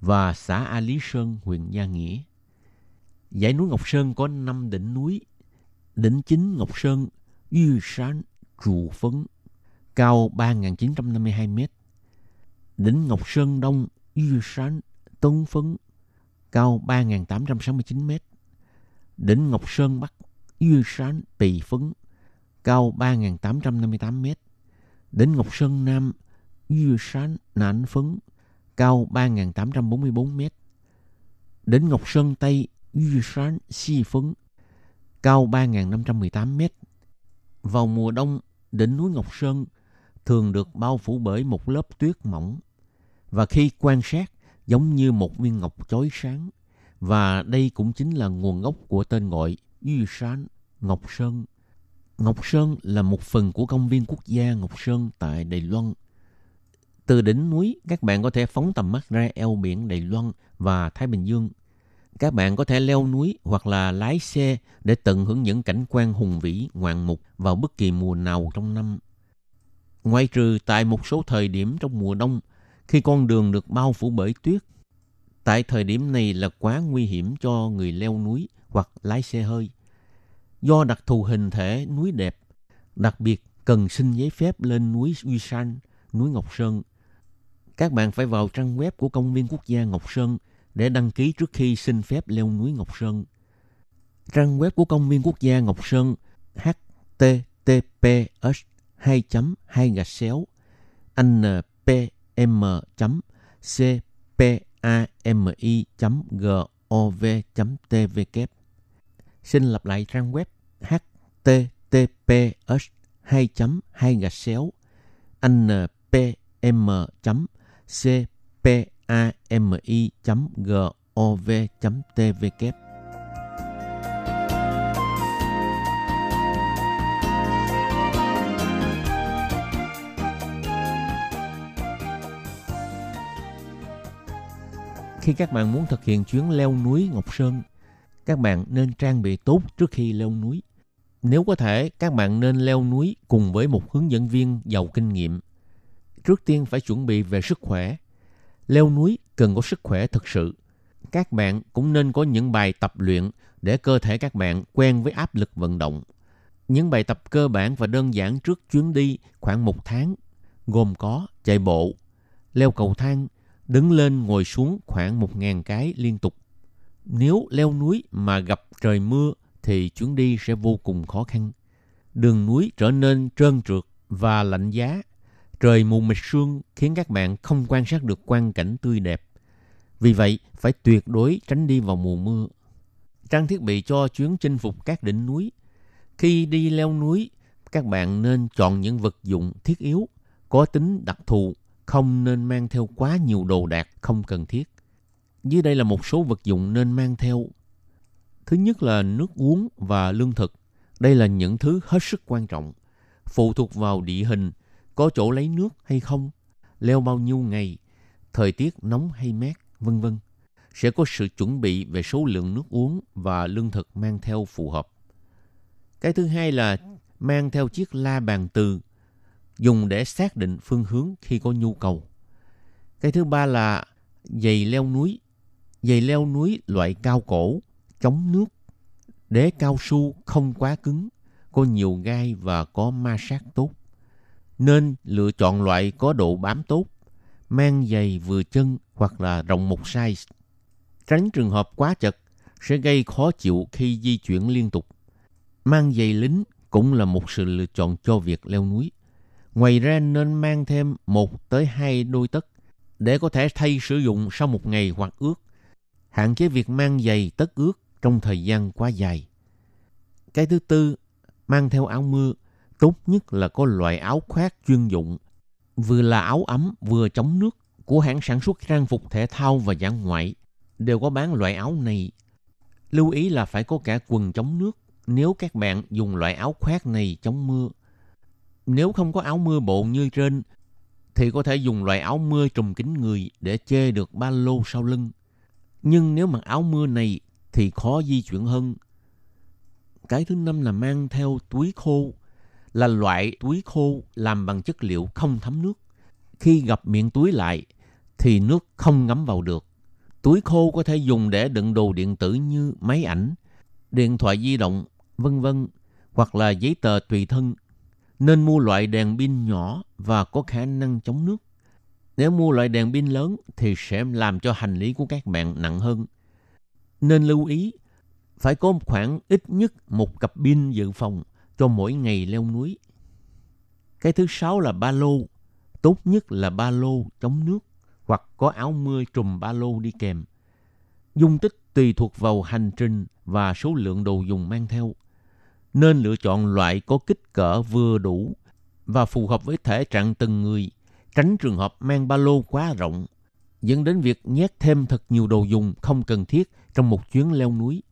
và xã A Lý Sơn, huyện Gia Nghĩa. Dãy núi Ngọc Sơn có 5 đỉnh núi. Đỉnh chính Ngọc Sơn, Yushan Chùa Phấn, cao 3.952 m. Đỉnh Ngọc Sơn Đông, Yushan Tân Phấn, cao 3.869 m. Đỉnh Ngọc Sơn Bắc, Yushan Tỳ Phấn, cao 3.858 m. Đỉnh Ngọc Sơn Nam, Yushan Nản Phấn, cao 3.844 m. Đỉnh Ngọc Sơn Tây, Yushan Si Phấn, cao 3.518 m. Vào mùa đông, đỉnh núi Ngọc Sơn thường được bao phủ bởi một lớp tuyết mỏng và khi quan sát giống như một viên ngọc chói sáng, và đây cũng chính là nguồn gốc của tên gọi Yushan Ngọc Sơn. Ngọc Sơn là một phần của công viên quốc gia Ngọc Sơn tại Đài Loan. Từ đỉnh núi, các bạn có thể phóng tầm mắt ra eo biển Đài Loan và Thái Bình Dương. Các bạn có thể leo núi hoặc là lái xe để tận hưởng những cảnh quan hùng vĩ, ngoạn mục vào bất kỳ mùa nào trong năm. Ngoại trừ tại một số thời điểm trong mùa đông, khi con đường được bao phủ bởi tuyết. Tại thời điểm này là quá nguy hiểm cho người leo núi hoặc lái xe hơi. Do đặc thù hình thể núi đẹp, đặc biệt cần xin giấy phép lên núi Yushan, núi Ngọc Sơn. Các bạn phải vào trang web của Công viên Quốc gia Ngọc Sơn để đăng ký trước khi xin phép leo núi Ngọc Sơn. Trang web của Công viên Quốc gia Ngọc Sơn https://npm.cpami.gov.tvk. Xin lặp lại trang web https://npm.cpami.gov.tvk. Khi các bạn muốn thực hiện chuyến leo núi Ngọc Sơn, các bạn nên trang bị tốt trước khi leo núi. Nếu có thể, các bạn nên leo núi cùng với một hướng dẫn viên giàu kinh nghiệm. Trước tiên phải chuẩn bị về sức khỏe. Leo núi cần có sức khỏe thực sự. Các bạn cũng nên có những bài tập luyện để cơ thể các bạn quen với áp lực vận động. Những bài tập cơ bản và đơn giản trước chuyến đi khoảng 1 tháng, gồm có chạy bộ, leo cầu thang, đứng lên ngồi xuống khoảng 1.000 cái liên tục. Nếu leo núi mà gặp trời mưa thì chuyến đi sẽ vô cùng khó khăn. Đường núi trở nên trơn trượt và lạnh giá. Trời mù mịt sương khiến các bạn không quan sát được quang cảnh tươi đẹp. Vì vậy, phải tuyệt đối tránh đi vào mùa mưa. trang thiết bị cho chuyến chinh phục các đỉnh núi. Khi đi leo núi, các bạn nên chọn những vật dụng thiết yếu, có tính đặc thù, không nên mang theo quá nhiều đồ đạc không cần thiết. Dưới đây là một số vật dụng nên mang theo. Thứ nhất là nước uống và lương thực. Đây là những thứ hết sức quan trọng, phụ thuộc vào địa hình, có chỗ lấy nước hay không, leo bao nhiêu ngày, thời tiết nóng hay mát, vân vân. Sẽ có sự chuẩn bị về số lượng nước uống và lương thực mang theo phù hợp. Cái thứ hai là mang theo chiếc la bàn từ, dùng để xác định phương hướng khi có nhu cầu. Cái thứ ba là giày leo núi. Giày leo núi loại cao cổ, chống nước, đế cao su không quá cứng, có nhiều gai và có ma sát tốt. Nên lựa chọn loại có độ bám tốt, mang giày vừa chân hoặc là rộng một size. Tránh trường hợp quá chật sẽ gây khó chịu khi di chuyển liên tục. Mang giày lính cũng là một sự lựa chọn cho việc leo núi. Ngoài ra nên mang thêm 1 tới 2 đôi tất để có thể thay sử dụng sau một ngày hoặc ướt. Hạn chế việc mang giày tất ướt trong thời gian quá dài. Cái thứ tư, mang theo áo mưa. Tốt nhất là có loại áo khoác chuyên dụng, vừa là áo ấm vừa chống nước của hãng sản xuất trang phục thể thao và dã ngoại. Đều có bán loại áo này. Lưu ý là phải có cả quần chống nước nếu các bạn dùng loại áo khoác này chống mưa. Nếu không có áo mưa bộ như trên, thì có thể dùng loại áo mưa trùm kín người để che được ba lô sau lưng. Nhưng nếu mặc áo mưa này thì khó di chuyển hơn. Cái thứ năm là mang theo túi khô, là loại túi khô làm bằng chất liệu không thấm nước. Khi gập miệng túi lại thì nước không ngấm vào được. Túi khô có thể dùng để đựng đồ điện tử như máy ảnh, điện thoại di động, vân vân, hoặc là giấy tờ tùy thân. Nên mua loại đèn pin nhỏ và có khả năng chống nước. Nếu mua loại đèn pin lớn thì sẽ làm cho hành lý của các bạn nặng hơn. Nên lưu ý, phải có khoảng ít nhất một cặp pin dự phòng cho mỗi ngày leo núi. Cái thứ sáu là ba lô. Tốt nhất là ba lô chống nước hoặc có áo mưa trùm ba lô đi kèm. Dung tích tùy thuộc vào hành trình và số lượng đồ dùng mang theo. Nên lựa chọn loại có kích cỡ vừa đủ và phù hợp với thể trạng từng người. Tránh trường hợp mang ba lô quá rộng, dẫn đến việc nhét thêm thật nhiều đồ dùng không cần thiết trong một chuyến leo núi,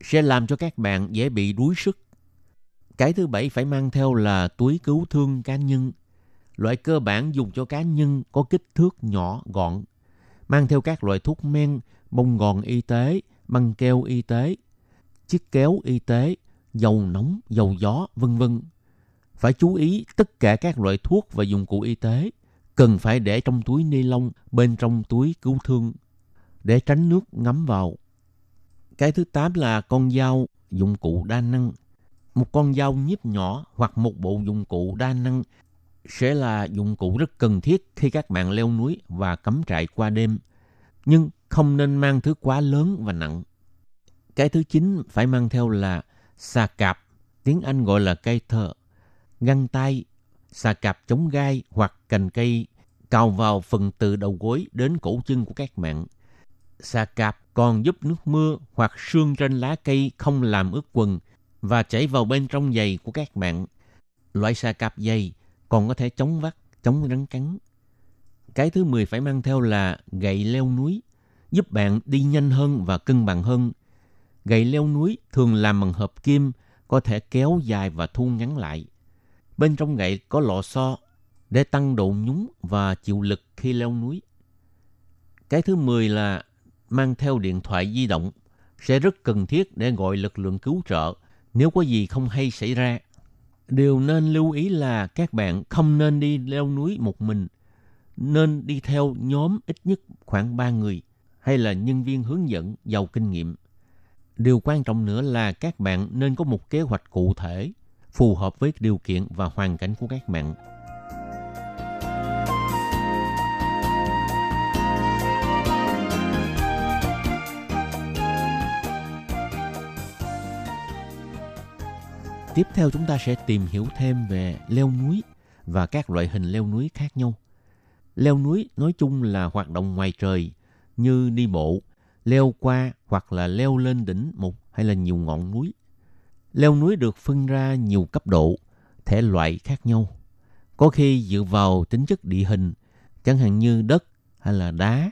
sẽ làm cho các bạn dễ bị đuối sức. Cái thứ bảy phải mang theo là túi cứu thương cá nhân. Loại cơ bản dùng cho cá nhân có kích thước nhỏ gọn. Mang theo các loại thuốc men, bông gòn y tế, băng keo y tế, chiếc kéo y tế, dầu nóng, dầu gió, vân vân. Phải chú ý tất cả các loại thuốc và dụng cụ y tế cần phải để trong túi ni lông bên trong túi cứu thương để tránh nước ngấm vào. Cái thứ 8 là con dao, dụng cụ đa năng. Một con dao nhíp nhỏ hoặc một bộ dụng cụ đa năng sẽ là dụng cụ rất cần thiết khi các bạn leo núi và cắm trại qua đêm. Nhưng không nên mang thứ quá lớn và nặng. Cái thứ 9 phải mang theo là xà cạp, tiếng Anh gọi là cây thợ, găng tay, xà cạp chống gai hoặc cành cây cào vào phần từ đầu gối đến cổ chân của các bạn. Xà cạp còn giúp nước mưa hoặc sương trên lá cây không làm ướt quần và chảy vào bên trong giày của các bạn. Loại xà cạp dày còn có thể chống vắt, chống rắn cắn. Cái thứ 10 phải mang theo là gậy leo núi, giúp bạn đi nhanh hơn và cân bằng hơn. Gậy leo núi thường làm bằng hợp kim, có thể kéo dài và thu ngắn lại. Bên trong gậy có lò xo để tăng độ nhún và chịu lực khi leo núi. Cái thứ 10 là mang theo điện thoại di động, sẽ rất cần thiết để gọi lực lượng cứu trợ nếu có gì không hay xảy ra. Điều nên lưu ý là các bạn không nên đi leo núi một mình, nên đi theo nhóm ít nhất khoảng 3 người hay là nhân viên hướng dẫn giàu kinh nghiệm. Điều quan trọng nữa là các bạn nên có một kế hoạch cụ thể, phù hợp với điều kiện và hoàn cảnh của các bạn. Tiếp theo chúng ta sẽ tìm hiểu thêm về leo núi và các loại hình leo núi khác nhau. Leo núi nói chung là hoạt động ngoài trời như đi bộ, leo qua hoặc là leo lên đỉnh một hay là nhiều ngọn núi. Leo núi được phân ra nhiều cấp độ, thể loại khác nhau. Có khi dựa vào tính chất địa hình, chẳng hạn như đất hay là đá,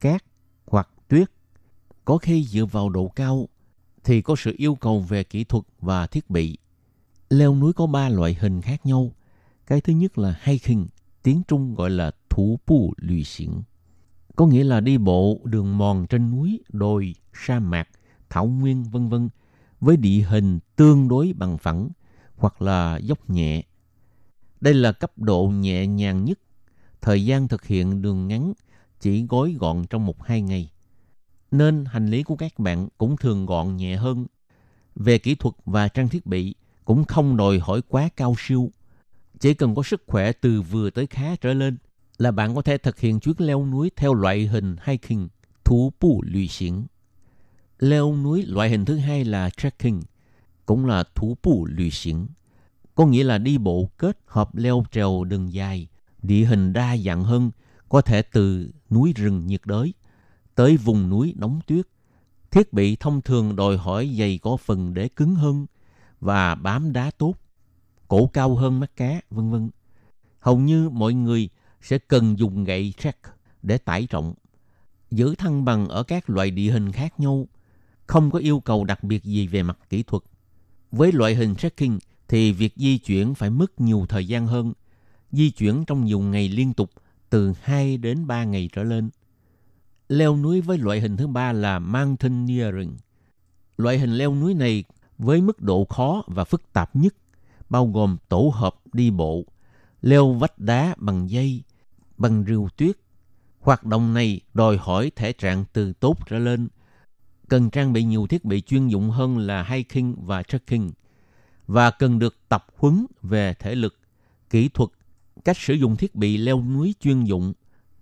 cát hoặc tuyết. Có khi dựa vào độ cao thì có sự yêu cầu về kỹ thuật và thiết bị. Leo núi có 3 loại hình khác nhau. Cái thứ nhất là hiking, tiếng Trung gọi là thủ bù lùi xỉn, có nghĩa là đi bộ đường mòn trên núi, đồi, sa mạc, thảo nguyên v.v. với địa hình tương đối bằng phẳng hoặc là dốc nhẹ. Đây là cấp độ nhẹ nhàng nhất. Thời gian thực hiện đường ngắn, chỉ gói gọn trong 1-2 ngày. Nên hành lý của các bạn cũng thường gọn nhẹ hơn. Về kỹ thuật và trang thiết bị cũng không đòi hỏi quá cao siêu. Chỉ cần có sức khỏe từ vừa tới khá trở lên là bạn có thể thực hiện chuyến leo núi theo loại hình hiking, thủ bù lùi xỉn. Leo núi loại hình thứ hai là trekking, cũng là thủ bù lùi xỉn, có nghĩa là đi bộ kết hợp leo trèo đường dài, địa hình đa dạng hơn, có thể từ núi rừng nhiệt đới tới vùng núi đóng tuyết. Thiết bị thông thường đòi hỏi giày có phần để cứng hơn và bám đá tốt, cổ cao hơn mắt cá, v.v. Hầu như mọi người sẽ cần dùng gậy trek để tải trọng. Giữ thăng bằng ở các loại địa hình khác nhau, không có yêu cầu đặc biệt gì về mặt kỹ thuật. Với loại hình trekking thì việc di chuyển phải mất nhiều thời gian hơn, di chuyển trong nhiều ngày liên tục, từ 2 đến 3 ngày trở lên. Leo núi với loại hình thứ ba là mountaineering. Loại hình leo núi này với mức độ khó và phức tạp nhất, bao gồm tổ hợp đi bộ, leo vách đá bằng dây, bằng rìu tuyết. Hoạt động này đòi hỏi thể trạng từ tốt trở lên, cần trang bị nhiều thiết bị chuyên dụng hơn là hiking và trekking, và cần được tập huấn về thể lực, kỹ thuật, cách sử dụng thiết bị leo núi chuyên dụng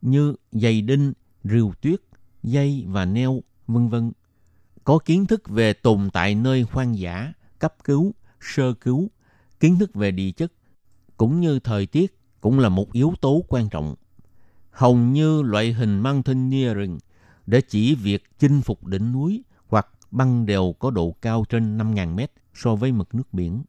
như giày đinh, rìu tuyết, dây và neo, v.v. Có kiến thức về tồn tại nơi hoang dã, cấp cứu, sơ cứu, kiến thức về địa chất cũng như thời tiết cũng là một yếu tố quan trọng. Hầu như loại hình mountaineering để chỉ việc chinh phục đỉnh núi hoặc băng đèo có độ cao trên 5.000 mét so với mực nước biển,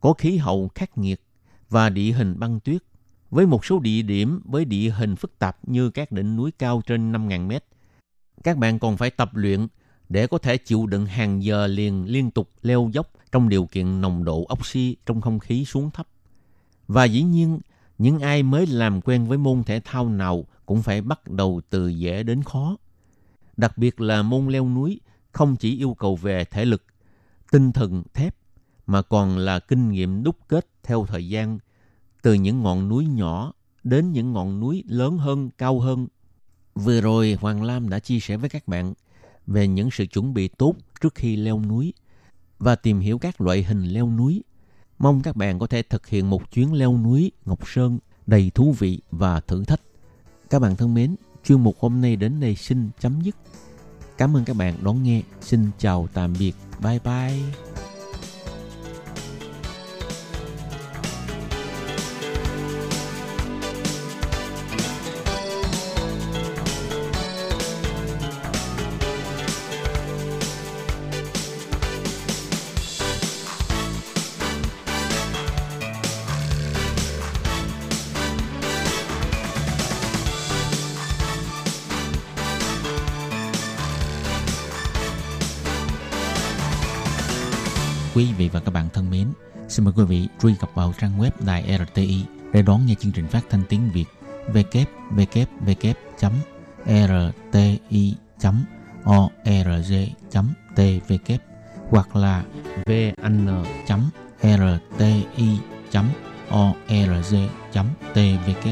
có khí hậu khắc nghiệt và địa hình băng tuyết, với một số địa điểm với địa hình phức tạp như các đỉnh núi cao trên 5.000 mét. Các bạn còn phải tập luyện để có thể chịu đựng hàng giờ liền liên tục leo dốc trong điều kiện nồng độ oxy trong không khí xuống thấp. Và dĩ nhiên, những ai mới làm quen với môn thể thao nào cũng phải bắt đầu từ dễ đến khó. Đặc biệt là môn leo núi không chỉ yêu cầu về thể lực, tinh thần thép, mà còn là kinh nghiệm đúc kết theo thời gian, từ những ngọn núi nhỏ đến những ngọn núi lớn hơn, cao hơn. Vừa rồi, Hoàng Lam đã chia sẻ với các bạn về những sự chuẩn bị tốt trước khi leo núi và tìm hiểu các loại hình leo núi. Mong các bạn có thể thực hiện một chuyến leo núi Ngọc Sơn đầy thú vị và thử thách. Các bạn thân mến, chuyên mục hôm nay đến đây xin chấm dứt. Cảm ơn các bạn đón nghe. Xin chào tạm biệt. Bye bye. Quý vị và các bạn thân mến, xin mời quý vị truy cập vào trang web đài RTI để đón nghe chương trình phát thanh tiếng Việt www.rti.org.tv hoặc là vn.rti.org.tv.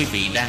Quý vị đang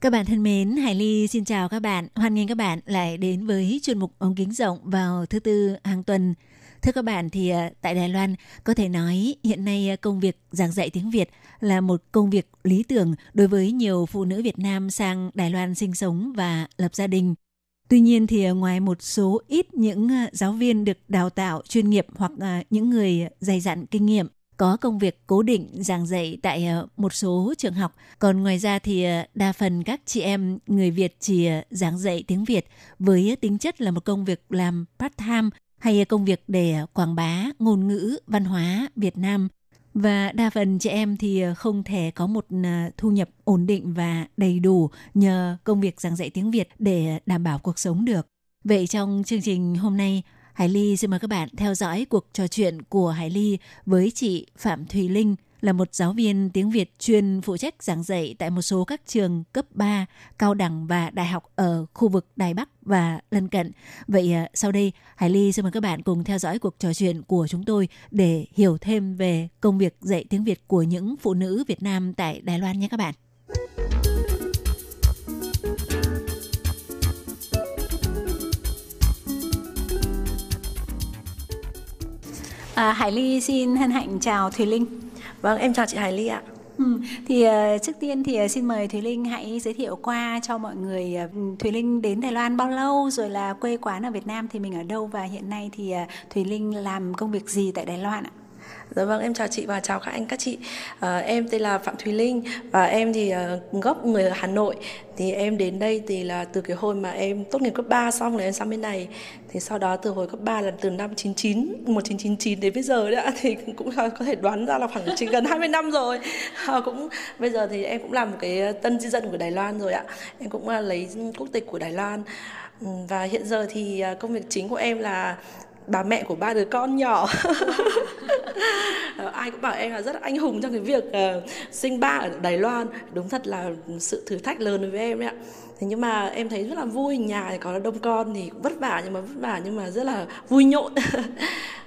Các bạn thân mến, Hải Ly xin chào các bạn. Hoan nghênh các bạn lại đến với chuyên mục Ống Kính Rộng vào thứ Tư hàng tuần. Thưa các bạn, thì tại Đài Loan có thể nói hiện nay công việc giảng dạy tiếng Việt là một công việc lý tưởng đối với nhiều phụ nữ Việt Nam sang Đài Loan sinh sống và lập gia đình. Tuy nhiên thì ngoài một số ít những giáo viên được đào tạo chuyên nghiệp hoặc những người dày dặn kinh nghiệm có công việc cố định giảng dạy tại một số trường học, còn ngoài ra thì đa phần các chị em người Việt chỉ giảng dạy tiếng Việt với tính chất là một công việc làm part-time hay công việc để quảng bá ngôn ngữ, văn hóa Việt Nam. Và đa phần chị em thì không thể có một thu nhập ổn định và đầy đủ nhờ công việc giảng dạy tiếng Việt để đảm bảo cuộc sống được. Vậy trong chương trình hôm nay, Hải Ly xin mời các bạn theo dõi cuộc trò chuyện của Hải Ly với chị Phạm Thùy Linh, là một giáo viên tiếng Việt chuyên phụ trách giảng dạy tại một số các trường cấp 3, cao đẳng và đại học ở khu vực Đài Bắc và lân cận. Vậy sau đây, Hải Ly xin mời các bạn cùng theo dõi cuộc trò chuyện của chúng tôi để hiểu thêm về công việc dạy tiếng Việt của những phụ nữ Việt Nam tại Đài Loan nhé các bạn. Hải Ly xin hân hạnh chào Thùy Linh. Vâng, em chào chị Hải Ly ạ. Thì trước tiên thì xin mời Thùy Linh hãy giới thiệu qua cho mọi người Thùy Linh đến Đài Loan bao lâu, rồi là quê quán ở Việt Nam thì mình ở đâu, và hiện nay thì Thùy Linh làm công việc gì tại Đài Loan ạ? Dạ vâng, em chào chị và chào các anh các chị. Em tên là Phạm Thùy Linh và em thì gốc người ở Hà Nội. Thì em đến đây thì là từ cái hồi mà em tốt nghiệp cấp 3 xong là em sang bên này. Thì sau đó từ hồi cấp 3 là từ năm 1999 đến bây giờ đấy ạ, thì cũng có thể đoán ra là khoảng gần 20 năm rồi. Bây giờ thì em cũng làm một cái tân di dân của Đài Loan rồi ạ. Em cũng lấy quốc tịch của Đài Loan. Và hiện giờ thì công việc chính của em là bà mẹ của 3 đứa con nhỏ. Ai cũng bảo em là rất là anh hùng trong cái việc sinh ba ở Đài Loan. Đúng thật là sự thử thách lớn đối với em đấy ạ. Thế nhưng mà em thấy rất là vui, nhà thì có đông con thì cũng vất vả nhưng mà rất là vui nhộn.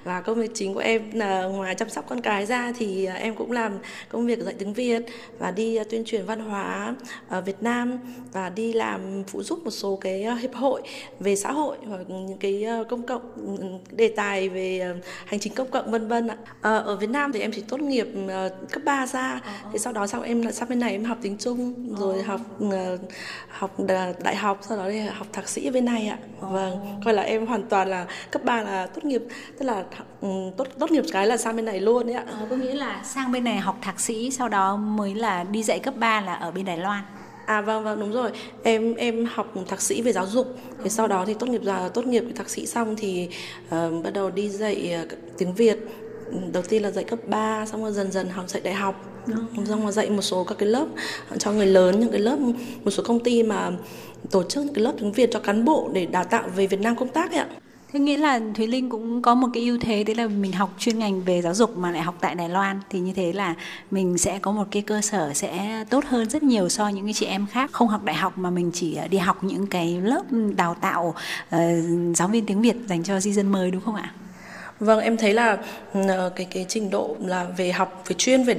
Và công việc chính của em là ngoài chăm sóc con cái ra thì em cũng làm công việc dạy tiếng Việt và đi tuyên truyền văn hóa ở Việt Nam và đi làm phụ giúp một số cái hiệp hội về xã hội hoặc những cái công cộng, đề tài về hành chính công cộng vân vân ạ. Ở Việt Nam thì em chỉ tốt nghiệp cấp 3 ra, thì sau đó em sang bên này em học tiếng Trung rồi học đại học, sau đó thì học thạc sĩ bên này ạ. Vâng, coi là em hoàn toàn là cấp 3 là tốt nghiệp, tức là tốt nghiệp cái là sang bên này luôn đấy ạ. Có nghĩa là sang bên này học thạc sĩ, sau đó mới là đi dạy cấp 3 là ở bên Đài Loan. À vâng đúng rồi. Em học thạc sĩ về giáo dục. Thế sau đó thì tốt nghiệp thạc sĩ xong thì bắt đầu đi dạy tiếng Việt. Đầu tiên là dạy cấp 3, xong rồi dần dần học dạy đại học. Xong rồi dạy một số các cái lớp cho người lớn, những cái lớp một số công ty mà tổ chức những cái lớp tiếng Việt cho cán bộ để đào tạo về Việt Nam công tác ấy ạ. Thế nghĩa là Thúy Linh cũng có một cái ưu thế, đấy là mình học chuyên ngành về giáo dục mà lại học tại Đài Loan, thì như thế là mình sẽ có một cái cơ sở sẽ tốt hơn rất nhiều so với những cái chị em khác không học đại học mà mình chỉ đi học những cái lớp đào tạo giáo viên tiếng Việt dành cho di dân mới, đúng không ạ? Vâng, em thấy là cái trình độ là về học về chuyên về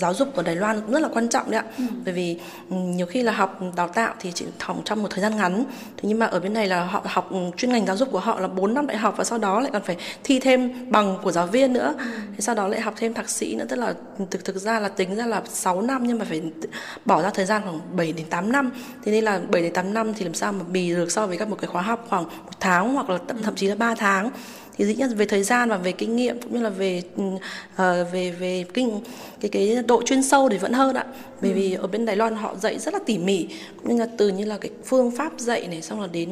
giáo dục của Đài Loan cũng rất là quan trọng đấy ạ. Bởi vì nhiều khi là học đào tạo thì chỉ học trong một thời gian ngắn. Thế nhưng mà ở bên này là họ học chuyên ngành giáo dục của họ là 4 năm đại học, và sau đó lại còn phải thi thêm bằng của giáo viên nữa. Thế sau đó lại học thêm thạc sĩ nữa, tức là thực ra là tính ra là 6 năm nhưng mà phải bỏ ra thời gian khoảng 7 đến 8 năm. Thế nên là 7 đến 8 năm thì làm sao mà bì được so với các một cái khóa học khoảng 1 tháng hoặc là thậm chí là 3 tháng. Thì dĩ nhiên về thời gian và về kinh nghiệm cũng như là về cái độ chuyên sâu thì vẫn hơn ạ. Bởi vì ở bên Đài Loan họ dạy rất là tỉ mỉ, cũng như là từ như là cái phương pháp dạy này, xong là đến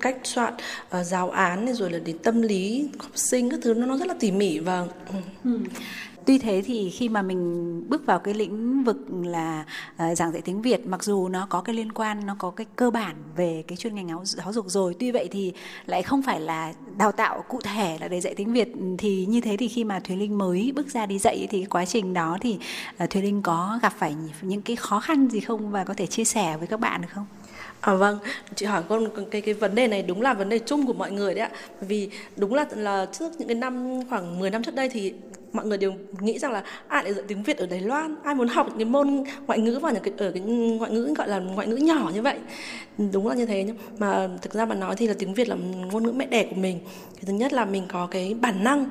cách soạn giáo án này, rồi là đến tâm lý học sinh các thứ, nó rất là tỉ mỉ và Tuy thế thì khi mà mình bước vào cái lĩnh vực là giảng dạy tiếng Việt, mặc dù nó có cái liên quan, nó có cái cơ bản về cái chuyên ngành giáo dục rồi, tuy vậy thì lại không phải là đào tạo cụ thể là để dạy tiếng Việt. Thì như thế thì khi mà Thùy Linh mới bước ra đi dạy thì cái quá trình đó thì Thùy Linh có gặp phải những cái khó khăn gì không và có thể chia sẻ với các bạn được không? Vâng, chị hỏi con cái vấn đề này đúng là vấn đề chung của mọi người đấy ạ. Vì đúng là trước những cái năm khoảng 10 năm trước đây thì mọi người đều nghĩ rằng là ai lại dạy tiếng Việt ở Đài Loan, ai muốn học những cái môn ngoại ngữ vào những cái ở cái ngoại ngữ gọi là ngoại ngữ nhỏ như vậy. Đúng là như thế, nhưng mà thực ra mà nói thì là tiếng Việt là ngôn ngữ mẹ đẻ của mình. Thì thứ nhất là mình có cái bản năng.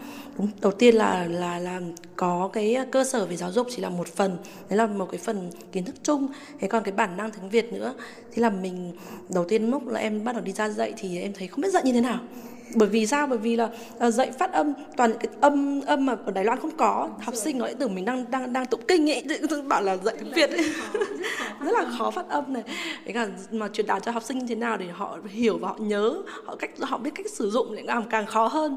Đầu tiên là có cái cơ sở về giáo dục chỉ là một phần, đấy là một cái phần kiến thức chung. Thế còn cái bản năng tiếng Việt nữa, thế là mình đầu tiên lúc là em bắt đầu đi ra dạy thì em thấy không biết dạy như thế nào. Bởi vì sao? Bởi vì là dạy phát âm toàn những cái âm mà ở Đài Loan không có. Học sinh nói tưởng mình đang tụng kinh ấy, bảo là dạy tiếng Việt ấy. Rất là khó phát âm này. Đấy cả mà truyền đạt cho học sinh như thế nào để họ hiểu và họ nhớ, họ biết cách sử dụng lại càng khó hơn.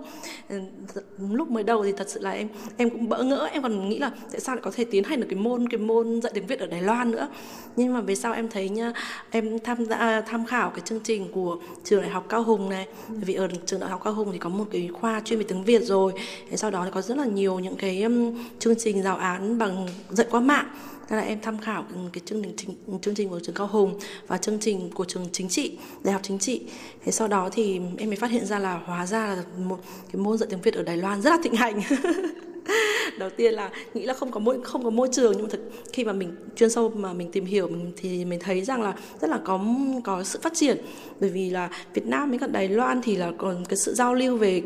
Lúc mới đầu thì thật sự là em cũng bỡ ngỡ, em còn nghĩ là tại sao lại có thể tiến hành được cái môn dạy tiếng Việt ở Đài Loan nữa. Nhưng mà về sau em thấy nha, em tham khảo cái chương trình của trường Đại học Cao Hùng này, vì ở trường Đại học Cao Hùng thì có một cái khoa chuyên về tiếng Việt rồi. Thế sau đó thì có rất là nhiều những cái chương trình giáo án bằng dạy qua mạng. Nên là em tham khảo cái chương trình của trường Cao Hùng và chương trình của trường chính trị, Đại học Chính trị. Thế sau đó thì em mới phát hiện ra là hóa ra là một cái môn dạy tiếng Việt ở Đài Loan rất là thịnh hành. Đầu tiên là nghĩ là không có môi trường, nhưng mà khi mà mình chuyên sâu mà mình tìm hiểu thì mình thấy rằng là rất là có sự phát triển. Bởi vì là Việt Nam với cả Đài Loan thì là còn cái sự giao lưu về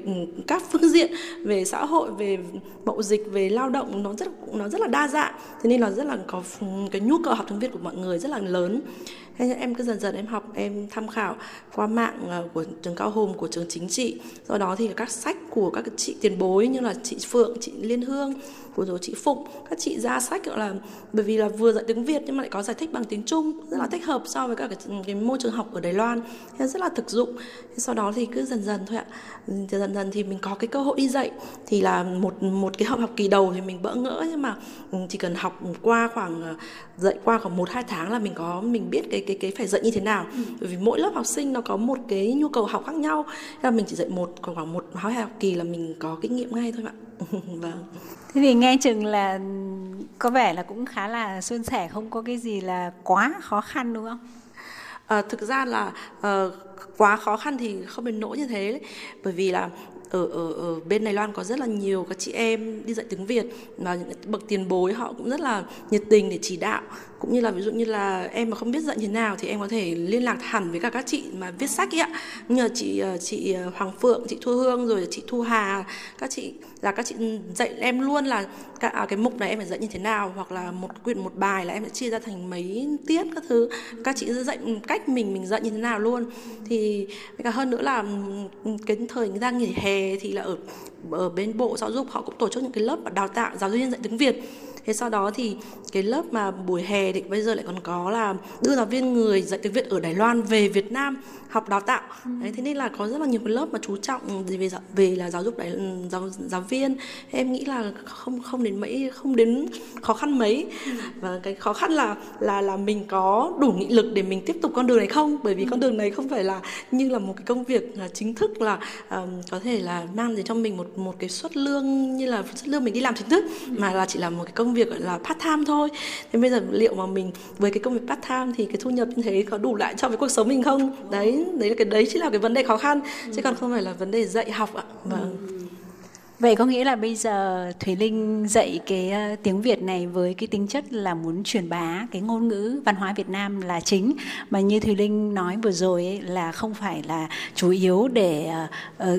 các phương diện, về xã hội, về mậu dịch, về lao động nó rất là đa dạng. Thế nên là rất là có cái nhu cầu học tiếng Việt của mọi người rất là lớn. Thế nên em cứ dần dần em học, em tham khảo qua mạng của trường Cao Hùng, của trường Chính trị. Do đó thì các sách của các chị tiền bối như là chị Phượng, chị Liên Hương, của rồi chị Phụng, các chị ra sách gọi là, bởi vì là vừa dạy tiếng Việt nhưng mà lại có giải thích bằng tiếng Trung, rất là thích hợp so với cả cái môi trường học ở Đài Loan, rất là thực dụng. Sau đó thì cứ dần dần thôi ạ, dần dần thì mình có cái cơ hội đi dạy. Thì là một cái học kỳ đầu thì mình bỡ ngỡ, nhưng mà chỉ cần học qua khoảng 1-2 tháng là mình biết cái phải dạy như thế nào. Bởi vì mỗi lớp học sinh nó có một cái nhu cầu học khác nhau, là mình chỉ dạy khoảng 1-2 học kỳ là mình có kinh nghiệm ngay thôi ạ. Vâng. Thế thì nghe chừng là có vẻ là cũng khá là suôn sẻ, không có cái gì là quá khó khăn đúng không? Thực ra là quá khó khăn thì không đến nỗi như thế đấy. Bởi vì là ở bên Đài Loan có rất là nhiều các chị em đi dạy tiếng Việt mà những bậc tiền bối họ cũng rất là nhiệt tình để chỉ đạo, cũng như là ví dụ như là em mà không biết dạy như thế nào thì em có thể liên lạc hẳn với cả các chị mà viết sách ấy ạ, như là chị Hoàng Phượng, chị Thu Hương rồi chị Thu Hà, các chị là các chị dạy em luôn là cái mục này em phải dạy như thế nào, hoặc là một quyển một bài là em sẽ chia ra thành mấy tiết các thứ, các chị dạy cách mình dạy như thế nào luôn. Thì cả hơn nữa là cái thời ra nghỉ hè thì là ở bên Bộ Giáo dục họ cũng tổ chức những cái lớp đào tạo giáo viên dạy tiếng Việt. Thế sau đó thì cái lớp mà buổi hè thì bây giờ lại còn có là đưa giáo viên người dạy tiếng Việt ở Đài Loan về Việt Nam học đào tạo. Đấy, thế nên là có rất là nhiều cái lớp mà chú trọng về là giáo dục giáo viên. Em nghĩ là không đến khó khăn mấy. Và cái khó khăn là mình có đủ nghị lực để mình tiếp tục con đường này không? Bởi vì con đường này không phải là như là một cái công việc chính thức là có thể là mang đến cho mình một cái suất lương như là suất lương mình đi làm chính thức, mà là chỉ là một cái công việc gọi là part time thôi. Thế bây giờ liệu mà mình với cái công việc part time thì cái thu nhập như thế có đủ lại cho với cuộc sống mình không? Đấy chính là cái vấn đề khó khăn, chứ còn không phải là vấn đề dạy học ạ. Vậy có nghĩa là bây giờ Thùy Linh dạy cái tiếng Việt này với cái tính chất là muốn truyền bá cái ngôn ngữ văn hóa Việt Nam là chính, mà như Thùy Linh nói vừa rồi ấy, là không phải là chủ yếu để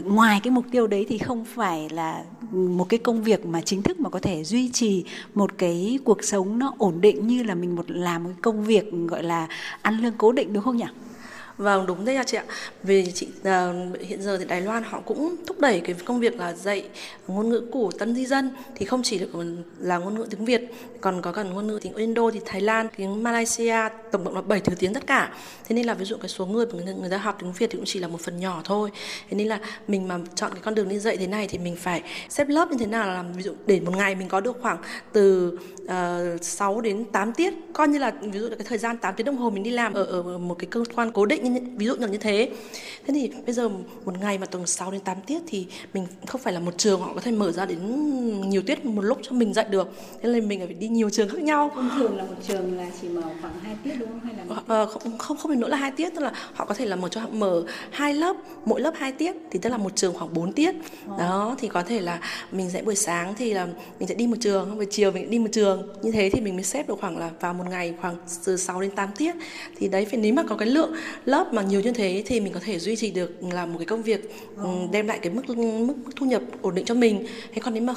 ngoài cái mục tiêu đấy thì không phải là một cái công việc mà chính thức mà có thể duy trì một cái cuộc sống nó ổn định như là mình làm một công việc gọi là ăn lương cố định đúng không nhỉ? Vâng, đúng đấy nha chị ạ. Vì chị hiện giờ thì Đài Loan họ cũng thúc đẩy cái công việc là dạy ngôn ngữ của tân di dân, thì không chỉ là ngôn ngữ tiếng Việt, còn có cả ngôn ngữ tiếng Indo, thì Thái Lan, tiếng Malaysia, tổng cộng là 7 thứ tiếng tất cả. Thế nên là ví dụ cái số người ta học tiếng Việt thì cũng chỉ là một phần nhỏ thôi. Thế nên là mình mà chọn cái con đường đi dạy thế này thì mình phải xếp lớp như thế nào, là ví dụ để một ngày mình có được khoảng từ 6 đến 8 tiết, coi như là ví dụ là cái thời gian 8 tiếng đồng hồ mình đi làm ở một cái cơ quan cố định, ví dụ như thế. Thế thì bây giờ một ngày mà tuần 6 đến 8 tiết thì mình không phải là một trường họ có thể mở ra đến nhiều tiết một lúc cho mình dạy được. Thế nên mình phải đi nhiều trường khác nhau. Thường là một trường là chỉ mở khoảng 2 tiết đúng không, hay là không đến nỗi là 2 tiết, tức là họ có thể là một cho họ mở 2 lớp, mỗi lớp 2 tiết thì tức là một trường khoảng 4 tiết. Đó, thì có thể là mình sẽ buổi sáng thì là mình sẽ đi một trường, buổi chiều mình đi một trường. Như thế thì mình mới xếp được khoảng là vào một ngày khoảng từ 6 đến 8 tiết. Thì đấy, phải nếu mà có cái lượng lớp mà nhiều như thế thì mình có thể duy trì được làm một cái công việc đem lại cái mức thu nhập ổn định cho mình. Thế còn nếu mà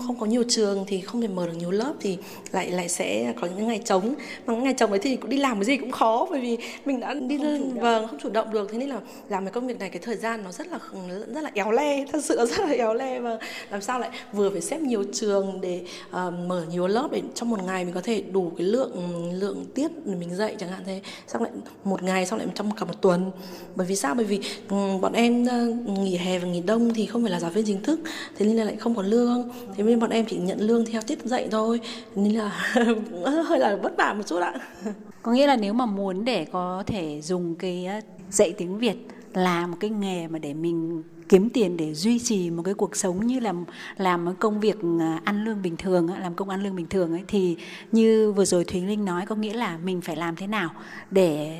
không có nhiều trường thì không thể mở được nhiều lớp, thì lại sẽ có những ngày trống. Mà những ngày trống đấy thì cũng đi làm cái gì cũng khó, bởi vì mình đã đi không chủ động được. Thế nên là làm cái công việc này cái thời gian nó rất là éo le, thật sự rất là éo le, và làm sao lại vừa phải xếp nhiều trường để mở nhiều lớp để trong một ngày mình có thể đủ cái lượng tiết để mình dạy chẳng hạn thế. Xong lại một ngày, xong lại trong cả một tuần. Bởi vì sao? Bởi vì bọn em nghỉ hè và nghỉ đông thì không phải là giáo viên chính thức, thế nên là lại không có lương. Thế nên bọn em chỉ nhận lương theo tiết dạy thôi, nên là hơi là vất vả một chút ạ. Có nghĩa là nếu mà muốn để có thể dùng cái dạy tiếng Việt là một cái nghề mà để mình kiếm tiền để duy trì một cái cuộc sống như làm công việc ăn lương bình thường, làm công ăn lương bình thường ấy, thì như vừa rồi Thúy Linh nói, có nghĩa là mình phải làm thế nào để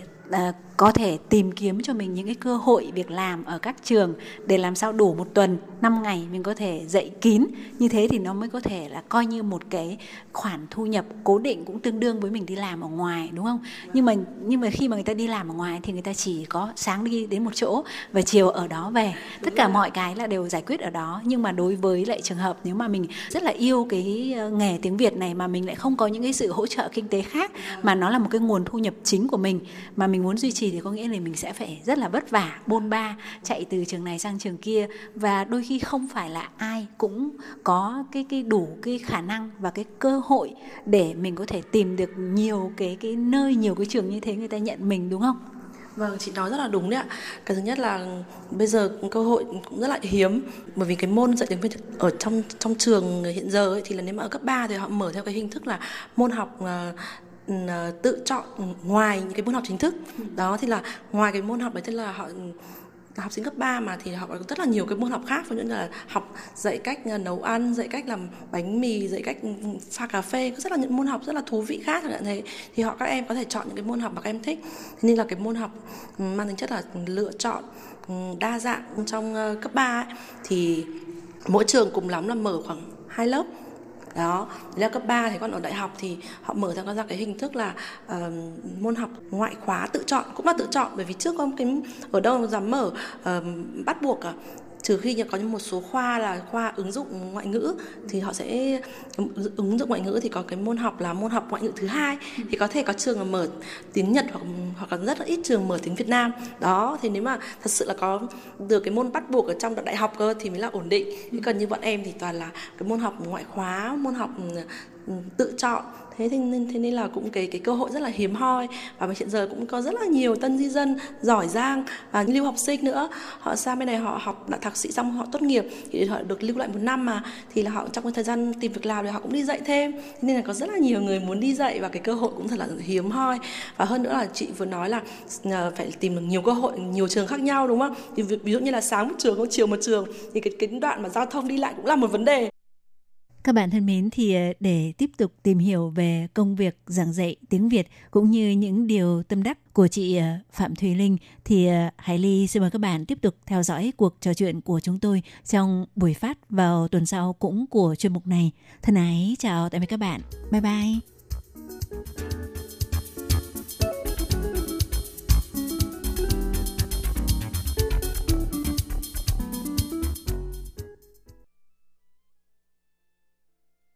có thể tìm kiếm cho mình những cái cơ hội việc làm ở các trường, để làm sao đủ một tuần 5 ngày mình có thể dạy kín. Như thế thì nó mới có thể là coi như một cái khoản thu nhập cố định, cũng tương đương với mình đi làm ở ngoài, đúng không? Nhưng mà khi mà người ta đi làm ở ngoài thì người ta chỉ có sáng đi đến một chỗ và chiều ở đó về, tất cả mọi cái là đều giải quyết ở đó. Nhưng mà đối với lại trường hợp nếu mà mình rất là yêu cái nghề tiếng Việt này mà mình lại không có những cái sự hỗ trợ kinh tế khác, mà nó là một cái nguồn thu nhập chính của mình mà mình muốn duy trì, thì có nghĩa là mình sẽ phải rất là vất vả, bôn ba, chạy từ trường này sang trường kia, và đôi khi không phải là ai cũng có cái đủ cái khả năng và cái cơ hội để mình có thể tìm được nhiều cái nơi, nhiều cái trường như thế người ta nhận mình, đúng không? Vâng, chị nói rất là đúng đấy ạ. Cái thứ nhất là bây giờ cơ hội cũng rất là hiếm, bởi vì cái môn dạy tiếng Việt ở trong trường hiện giờ ấy, thì là nếu mà ở cấp 3 thì họ mở theo cái hình thức là môn học tự chọn ngoài những cái môn học chính thức. Đó, thì là ngoài cái môn học đấy, tức là họ học sinh cấp 3 mà thì họ có rất là nhiều cái môn học khác, ví dụ như là học dạy cách nấu ăn, dạy cách làm bánh mì, dạy cách pha cà phê, có rất là những môn học rất là thú vị khác chẳng hạn thế. Thì các em có thể chọn những cái môn học mà các em thích. Thế nên là cái môn học mang tính chất là lựa chọn đa dạng trong cấp 3 ấy, thì mỗi trường cùng lắm là mở khoảng 2 lớp. Đó, là cấp 3. Thì còn ở đại học thì họ mở ra cái hình thức là môn học ngoại khóa tự chọn, cũng là tự chọn, bởi vì trước không cái ở đâu dám mở bắt buộc cả. Trừ khi có một số khoa là khoa ứng dụng ngoại ngữ, thì họ sẽ ứng dụng ngoại ngữ thì có cái môn học là môn học ngoại ngữ thứ hai, thì có thể có trường là mở tiếng Nhật hoặc là rất là ít trường mở tiếng Việt Nam. Đó, thì nếu mà thật sự là có được cái môn bắt buộc ở trong đại học cơ thì mới là ổn định. Còn như bọn em thì toàn là cái môn học ngoại khóa, môn học tự chọn, thế nên là cũng cái cơ hội rất là hiếm hoi. Và hiện giờ cũng có rất là nhiều tân di dân giỏi giang và lưu học sinh nữa, họ sang bên này họ học đã thạc sĩ xong họ tốt nghiệp thì họ được lưu lại một năm mà, thì là họ trong cái thời gian tìm việc làm thì họ cũng đi dạy thêm. Thế nên là có rất là nhiều người muốn đi dạy và cái cơ hội cũng thật là hiếm hoi. Và hơn nữa là chị vừa nói là phải tìm được nhiều cơ hội, nhiều trường khác nhau, đúng không? Thì ví dụ như là sáng một trường, chiều một trường, thì cái đoạn mà giao thông đi lại cũng là một vấn đề. Các bạn thân mến, thì để tiếp tục tìm hiểu về công việc giảng dạy tiếng Việt cũng như những điều tâm đắc của chị Phạm Thùy Linh, thì Hải Ly xin mời các bạn tiếp tục theo dõi cuộc trò chuyện của chúng tôi trong buổi phát vào tuần sau cũng của chuyên mục này. Thân ái chào tạm biệt các bạn. Bye bye.